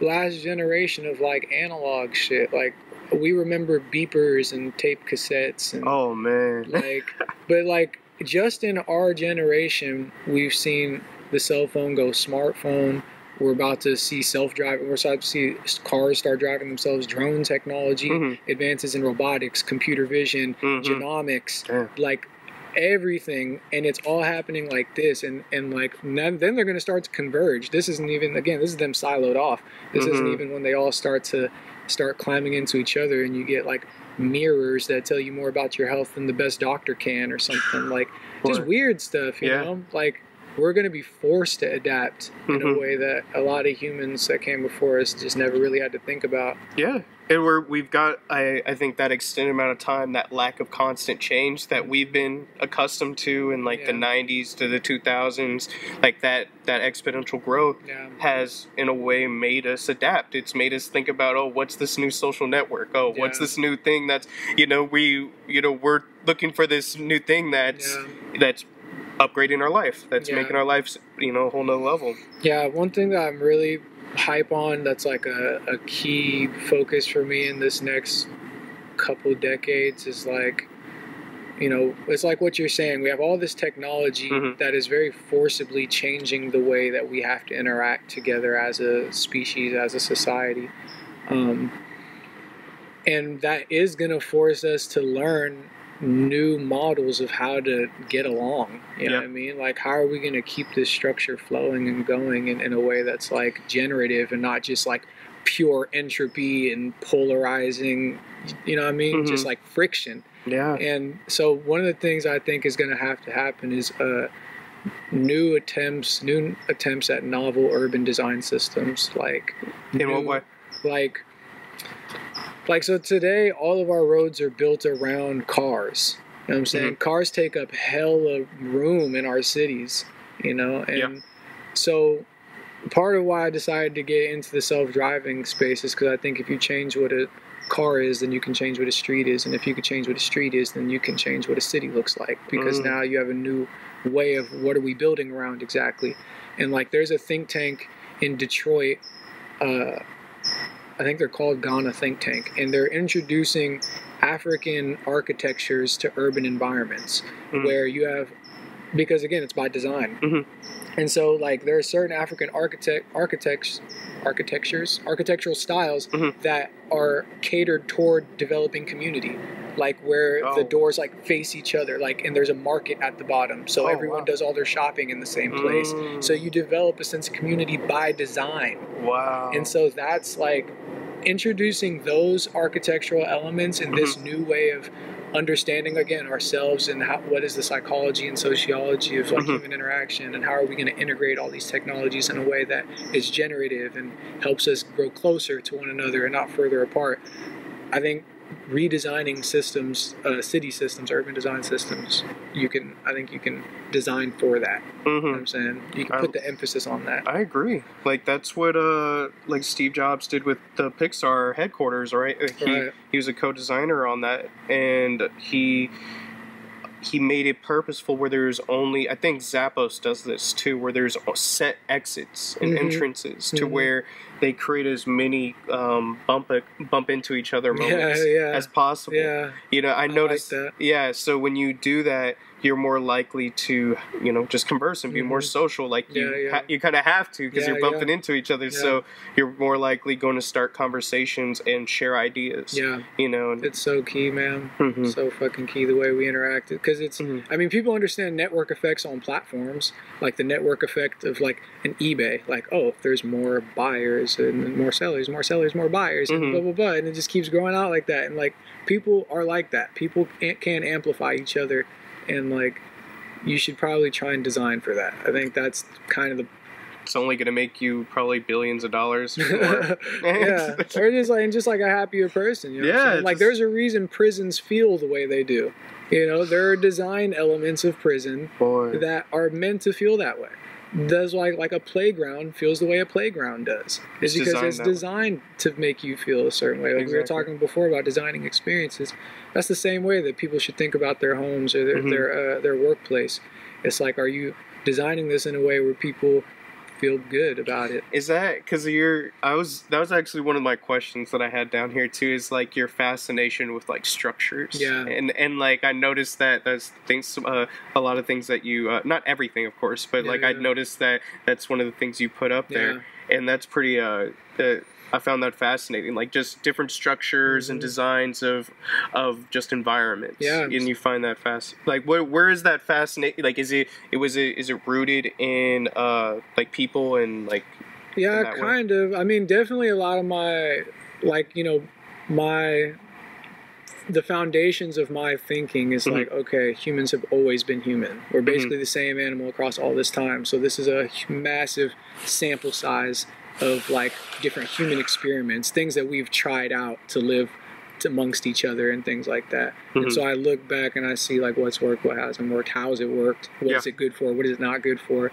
last generation of like analog shit. Like we remember beepers and tape cassettes and oh man, like, but like just in our generation, we've seen the cell phone go smartphone. We're about to see self-driving. We're about to see cars start driving themselves, drone technology, mm-hmm. advances in robotics, computer vision, mm-hmm. genomics, yeah. like everything. And it's all happening like this. And, and like none, then they're going to start to converge. This isn't even, again, this is them siloed off. This mm-hmm. isn't even when they all start to start climbing into each other and you get like mirrors that tell you more about your health than the best doctor can or something. Like just weird stuff, you yeah. know? Like. We're going to be forced to adapt in mm-hmm. a way that a lot of humans that came before us just never really had to think about. Yeah. And we're, we've got, I, I think, that extended amount of time, that lack of constant change that we've been accustomed to in, like, yeah. the nineties to the two thousands. Like, that, that exponential growth yeah. has, in a way, made us adapt. It's made us think about, oh, what's this new social network? Oh, yeah. what's this new thing that's, you know, we, you know, we're looking for this new thing that's yeah. that's upgrading our life that's yeah. making our lives, you know, a whole nother level. Yeah, one thing that I'm really hype on that's like a, a key focus for me in this next couple decades is like, you know, it's like what you're saying. We have all this technology mm-hmm. that is very forcibly changing the way that we have to interact together as a species, as a society. Um, and that is going to force us to learn new models of how to get along, you know yeah. what I mean? Like, how are we going to keep this structure flowing and going in, in a way that's, like, generative and not just, like, pure entropy and polarizing, you know what I mean? Mm-hmm. Just, like, friction. Yeah. And so one of the things I think is going to have to happen is uh, new attempts, new attempts at novel urban design systems. Like, in new, what way? Like... Like, so today, all of our roads are built around cars. You know what I'm saying? Mm-hmm. Cars take up hell of room in our cities, you know? And yeah. so part of why I decided to get into the self-driving space is because I think if you change what a car is, then you can change what a street is. And if you can change what a street is, then you can change what a city looks like. Because mm-hmm. now you have a new way of what are we building around exactly. And, like, there's a think tank in Detroit, uh... I think they're called Ghana Think Tank, and they're introducing African architectures to urban environments mm-hmm. where you have, because again, it's by design. Mm-hmm. And so like there are certain African architect architects, architectures, architectural styles mm-hmm. that are catered toward developing community. Like where oh. the doors like face each other, like, and there's a market at the bottom. So oh, everyone wow. does all their shopping in the same place. Mm. So you develop a sense of community by design. Wow. And so that's like introducing those architectural elements in mm-hmm. this new way of understanding, again, ourselves and how, what is the psychology and sociology of like mm-hmm. human interaction and how are we going to integrate all these technologies in a way that is generative and helps us grow closer to one another and not further apart. I think redesigning systems, uh, city systems, urban design systems, you can, I think you can design for that. Mm-hmm. You know what I'm saying? You can put I, the emphasis on that. I agree. Like, that's what, uh, like Steve Jobs did with the Pixar headquarters, right? He, right. he was a co-designer on that, and he, he made it purposeful where there's only, I think Zappos does this too, where there's set exits and mm-hmm. entrances mm-hmm. to where they create as many um, bump a, bump into each other moments yeah, yeah. as possible. Yeah. You know, I, I noticed like that. Yeah, so when you do that, you're more likely to, you know, just converse and be mm-hmm. more social. Like yeah, you, yeah. Ha- you kind of have to because yeah, you're bumping yeah. into each other. Yeah. So you're more likely going to start conversations and share ideas. Yeah, you know, and it's so key, man. Mm-hmm. So fucking key the way we interact because it's. Mm-hmm. I mean, people understand network effects on platforms, like the network effect of like an eBay. Like, oh, if there's more buyers and more sellers, more sellers, more buyers, mm-hmm. and blah blah blah, and it just keeps going out like that. And like people are like that. People can amplify each other. And like, you should probably try and design for that. I think that's kind of the. It's only going to make you probably billions of dollars. More. yeah, or just like and just like a happier person. You know yeah, like just... there's a reason prisons feel the way they do. You know, there are design elements of prison Boy. that are meant to feel that way. Does like like a playground feels the way a playground does. It's, it's because it's designed way. to make you feel a certain way. Like exactly. we were talking before about designing experiences. That's the same way that people should think about their homes or their mm-hmm. their uh, their workplace. It's like, are you designing this in a way where people feel good about it? Is that because you're? I was. That was actually one of my questions that I had down here too. Is like your fascination with like structures. Yeah. And and like I noticed that that's things. Uh, a lot of things that you. Uh, not everything, of course, but yeah, like yeah. I noticed that that's one of the things you put up there, yeah. and that's pretty. Uh, the, I found that fascinating. Like just different structures mm-hmm. and designs of, of just environments. Yeah. And you find that fast. Like where where is that fascinating? Like is it it was it is it rooted in uh like people and like. Yeah, kind way? of. I mean, definitely a lot of my like you know my. The foundations of my thinking is mm-hmm. like, okay, humans have always been human. We're basically mm-hmm. the same animal across all this time. So this is a massive sample size of like different human experiments, things that we've tried out to live amongst each other and things like that. Mm-hmm. And so I look back and I see like what's worked, what hasn't worked, how's it worked, what yeah. is it good for, what is it not good for.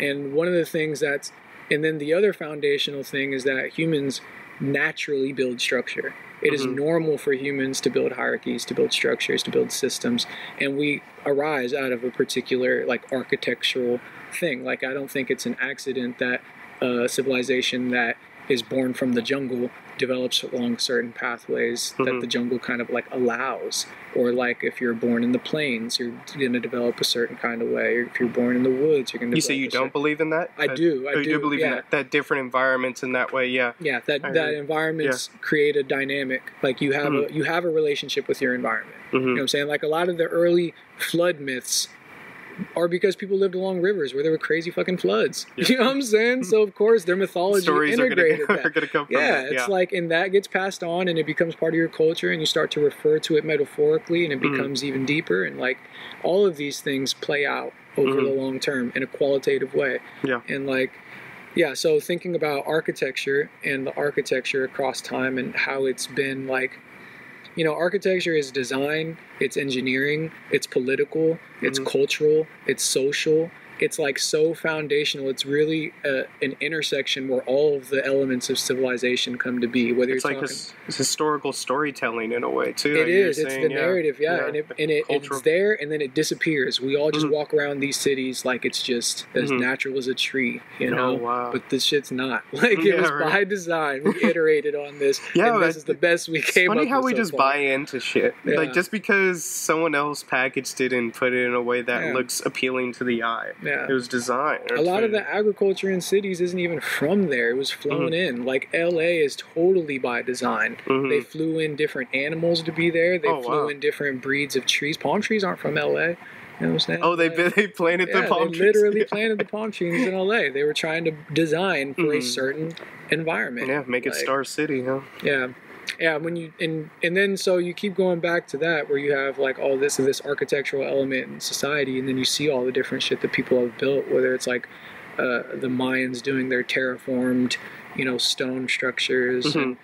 And one of the things that's, and then the other foundational thing is that humans naturally build structure. It mm-hmm. is normal for humans to build hierarchies, to build structures, to build systems, and we arise out of a particular like architectural thing. Like I don't think it's an accident that a civilization that is born from the jungle develops along certain pathways mm-hmm. that the jungle kind of like allows, or like if you're born in the plains, you're going to develop a certain kind of way, or if you're born in the woods, you're going to. You say you don't certain... believe in that? I, I do. I do, do believe yeah. in that, that different environments in that way. Yeah. Yeah. That I that agree. environments yeah. create a dynamic. Like you have mm-hmm. a you have a relationship with your environment. Mm-hmm. You know what I'm saying? Like a lot of the early flood myths are because people lived along rivers where there were crazy fucking floods. Yeah. You know what I'm saying? So of course their mythology Stories integrated are gonna, that. Are gonna come yeah, from that. Yeah, it's like, and that gets passed on and it becomes part of your culture and you start to refer to it metaphorically and it becomes mm-hmm. even deeper. And like all of these things play out over mm-hmm. the long term in a qualitative way. Yeah. And like, yeah, so thinking about architecture and the architecture across time and how it's been like, you know, architecture is design, it's engineering, it's political, it's mm-hmm. cultural, it's social. It's like so foundational. It's really a, an intersection where all of the elements of civilization come to be. Whether it's you're like talking, a, it's historical storytelling in a way too. It like is. It's saying, the yeah, narrative, yeah, yeah, and it and it, it's there, and then it disappears. We all just mm-hmm. walk around these cities like it's just as mm-hmm. natural as a tree, you know. Oh, wow. But this shit's not. Like yeah, it was right. by design. We iterated on this. Yeah, and this is the best we came. It's funny up how with we so just far. buy into shit. Yeah. Like just because someone else packaged it and put it in a way that yeah. looks appealing to the eye. Yeah. It was design. A lot of the agriculture in cities isn't even from there. It was flown mm-hmm. in. Like L A is totally by design. Mm-hmm. They flew in different animals to be there. They oh, flew wow. in different breeds of trees. Palm trees aren't from L A. You know what I'm saying? Oh, they like, they planted yeah, the palm they trees. They literally planted the palm trees in L A. They were trying to design for mm-hmm. a certain environment. Yeah, make it like, Star City, huh? Yeah. Yeah, when you and and then so you keep going back to that where you have like all this this architectural element in society, and then you see all the different shit that people have built, whether it's like uh, the Mayans doing their terraformed, you know, stone structures, mm-hmm. and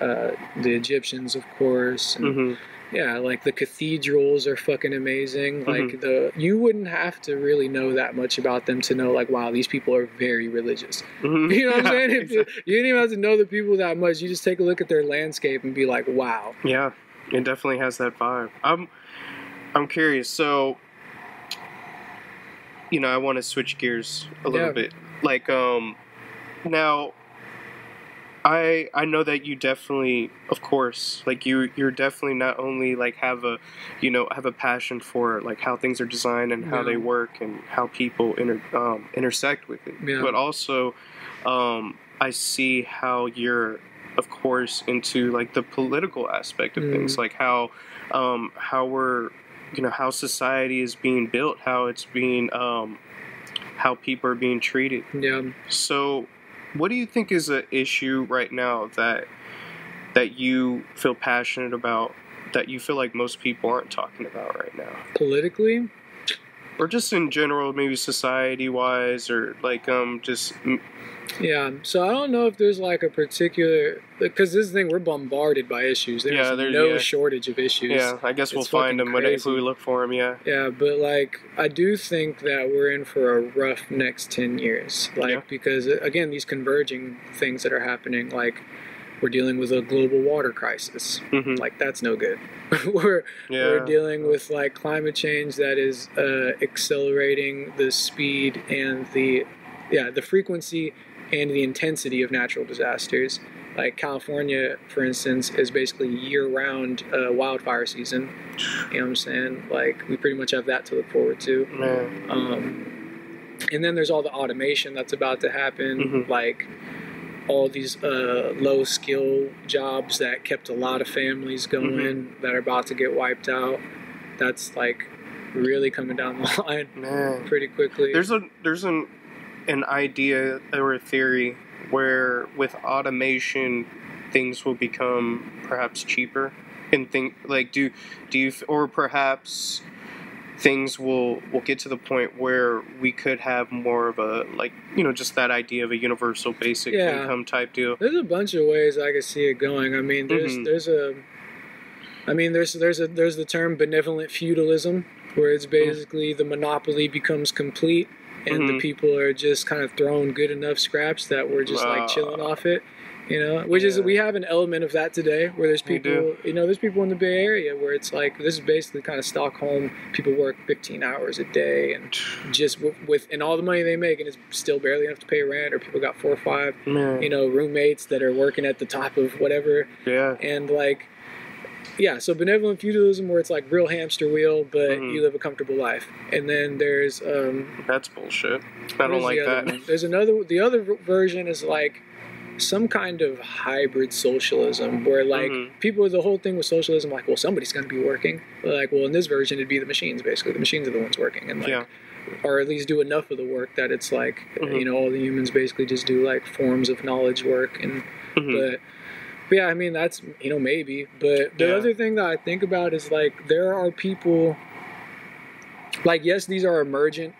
uh, the Egyptians, of course, and mm-hmm. yeah, like the cathedrals are fucking amazing. Mm-hmm. Like the you wouldn't have to really know that much about them to know like, wow, these people are very religious. Mm-hmm. You know what yeah, I'm saying? Exactly. If you, you didn't even have to know the people that much. You just take a look at their landscape and be like, wow. Yeah, it definitely has that vibe. Um, I'm curious. So, you know, I want to switch gears a little yeah. bit. Like, um, now, I I know that you definitely, of course, like you you're definitely not only like have a, you know, have a passion for like how things are designed and how yeah. they work and how people inter um, intersect with it, yeah. but also, um, I see how you're, of course, into like the political aspect of mm. things, like how, um, how we're, you know, how society is being built, how it's being, um, how people are being treated. Yeah. So, what do you think is an issue right now that that you feel passionate about, that you feel like most people aren't talking about right now? Politically? Or just in general, maybe society-wise, or like um just... Yeah, so I don't know if there's like a particular... Because this thing, we're bombarded by issues. There's yeah, there, no yeah. shortage of issues. Yeah, I guess we'll it's find them if we look for them, yeah. Yeah, but like, I do think that we're in for a rough next ten years. Like, yeah. because, again, these converging things that are happening, like... We're dealing with a global water crisis. Mm-hmm. Like, that's no good. we're, yeah. we're dealing with, like, climate change that is uh, accelerating the speed and the, yeah, the frequency and the intensity of natural disasters. Like, California, for instance, is basically year-round uh, wildfire season. You know what I'm saying? Like, we pretty much have that to look forward to. Mm-hmm. Um, and then there's all the automation that's about to happen. Mm-hmm. Like... all these uh, low-skill jobs that kept a lot of families going mm-hmm. that are about to get wiped out. That's, like, really coming down the line Man. pretty quickly. There's a there's an, an idea or a theory where with automation, things will become perhaps cheaper. And think, like, do, do you... Or perhaps... things will, will get to the point where we could have more of a, like, you know, just that idea of a universal basic yeah. income type deal. There's a bunch of ways I could see it going. I mean, there's mm-hmm. there's a, I mean, there's there's a there's the term benevolent feudalism, where it's basically mm-hmm. the monopoly becomes complete, and mm-hmm. the people are just kind of throwing good enough scraps that we're just wow. like chilling off it. You know, which yeah. is, we have an element of that today where there's people, you know, there's people in the Bay Area where it's like, this is basically kind of Stockholm. People work fifteen hours a day and just with, with and all the money they make, and it's still barely enough to pay rent, or people got four or five, Man. you know, roommates that are working at the top of whatever. Yeah. And like, yeah, so benevolent feudalism, where it's like real hamster wheel, but mm-hmm. you live a comfortable life. And then there's... um That's bullshit. I don't like that. One? There's another, the other version is like, some kind of hybrid socialism where, like, mm-hmm. people, the whole thing with socialism, like, well, somebody's going to be working. Like, well, in this version, it'd be the machines, basically. The machines are the ones working. And, like, yeah. or at least do enough of the work that it's, like, mm-hmm. you know, all the humans basically just do, like, forms of knowledge work. And mm-hmm. but, but, yeah, I mean, that's, you know, maybe. But the yeah. other thing that I think about is, like, there are people, like, yes, these are emergent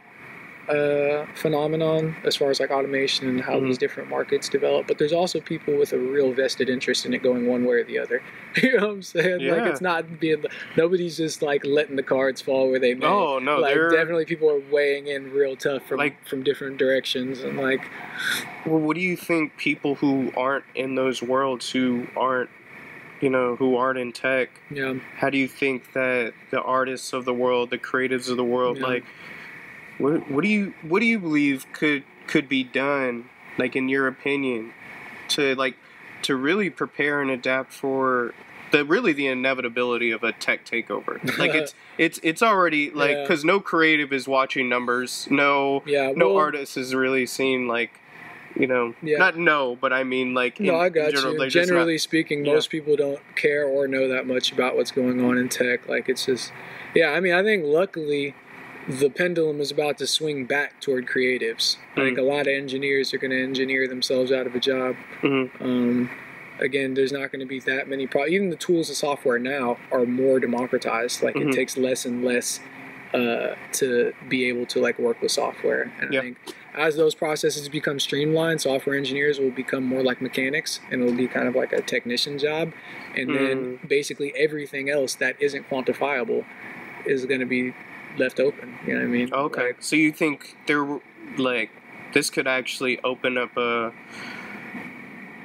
Uh, phenomenon as far as like automation and how mm-hmm. these different markets develop, but there's also people with a real vested interest in it going one way or the other. You know what I'm saying? Yeah. Like, it's not being, nobody's just like letting the cards fall where they may. Oh no, like they're... definitely people are weighing in real tough from like from different directions. And like, well, what do you think people who aren't in those worlds, who aren't, you know, who aren't in tech, yeah, how do you think that the artists of the world, the creatives of the world, yeah. like, What, what do you what do you believe could could be done, like, in your opinion, to like to really prepare and adapt for the really the inevitability of a tech takeover? Like, it's it's it's already like, because yeah. no creative is watching numbers, no yeah, well, no artist is really seeing, like, you know, yeah. not no, but I mean, like, no, in, I got in general, you. Like, generally not, speaking, yeah. most people don't care or know that much about what's going on in tech. Like, it's just, yeah, I mean, I think luckily, the pendulum is about to swing back toward creatives. Mm-hmm. I think a lot of engineers are going to engineer themselves out of a job. Mm-hmm. Um, again, there's not going to be that many pro- even the tools of software now are more democratized. Like, mm-hmm. it takes less and less uh, to be able to, like, work with software. And yep. I think as those processes become streamlined, software engineers will become more like mechanics, and it'll be kind of like a technician job. And mm-hmm. then basically everything else that isn't quantifiable is going to be left open. You know what I mean? Okay. Like, so you think there, like, this could actually open up a,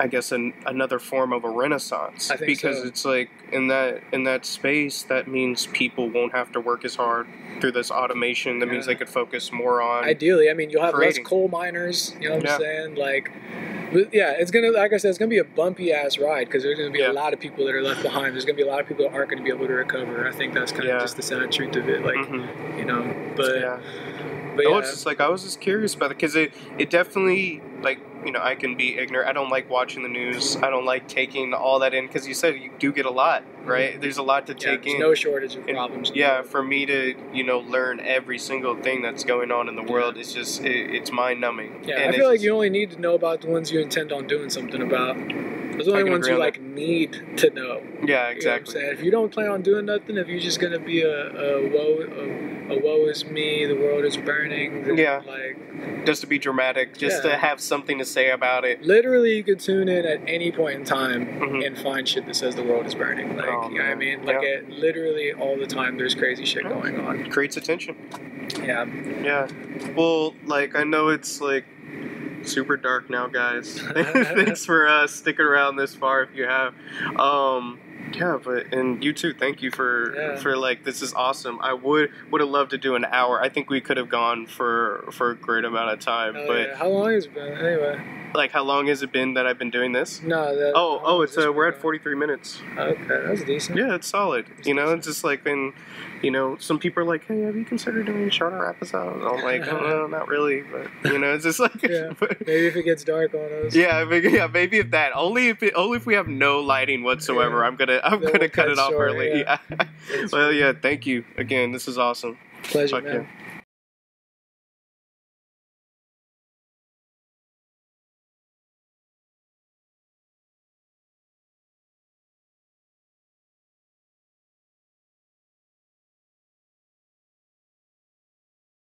I guess, an, another form of a renaissance. I think because so. It's like in that in that space, that means people won't have to work as hard through this automation. That yeah. means they could focus more on ideally. I mean, you'll have creating. less coal miners. You know what yeah. I'm saying? Like, but yeah, it's gonna, like I said, it's gonna be a bumpy ass ride because there's gonna be yeah. a lot of people that are left behind. There's gonna be a lot of people that aren't gonna be able to recover. I think that's kind yeah. of just the sad truth of it. Like, mm-hmm. you know, but. Yeah. But yeah. I was just like, I was just curious about it because it, it definitely, like, you know, I can be ignorant. I don't like watching the news. I don't like taking all that in because you said you do get a lot, right? There's a lot to yeah, take in. There's no shortage of and, problems. Yeah, for me to, you know, learn every single thing that's going on in the world, yeah. it's just, it, it's mind-numbing. Yeah, and I feel like you only need to know about the ones you intend on doing something about. Those are the only ones you, like, need to know. Yeah, exactly. You know what I'm saying? If you don't plan on doing nothing, if you're just going to be a, a woe a, a woe is me, the world is burning. The, yeah. Like, just to be dramatic, just yeah. to have something to say about it. Literally, you could tune in at any point in time mm-hmm. and find shit that says the world is burning. Like, oh, you know what I mean? Like, yeah. it, literally, all the time, there's crazy shit yeah. going on. It creates attention. Yeah. Yeah. Well, like, I know it's, like, super dark now, guys. Thanks for uh sticking around this far if you have. Um yeah, but and you too, thank you for yeah. for like, this is awesome. I would would have loved to do an hour. I think we could have gone for for a great amount of time. Oh, but yeah. How long has it been anyway? Like, how long has it been that I've been doing this? No. That, oh, oh, it's uh, we're at forty-three minutes. Okay, that's decent. Yeah, it's solid. That's you know, decent. It's just like been, you know, some people are like, hey, have you considered doing shorter episodes? And I'm like, oh, no, not really. But you know, it's just like, yeah. but, maybe if it gets dark on us. Yeah, maybe, yeah, maybe if that. Only if it, only if we have no lighting whatsoever. Yeah. I'm gonna I'm then gonna we'll cut it off short, early. Yeah. yeah. Well, yeah. Thank you again. This is awesome. Pleasure, Fuck man. Yeah.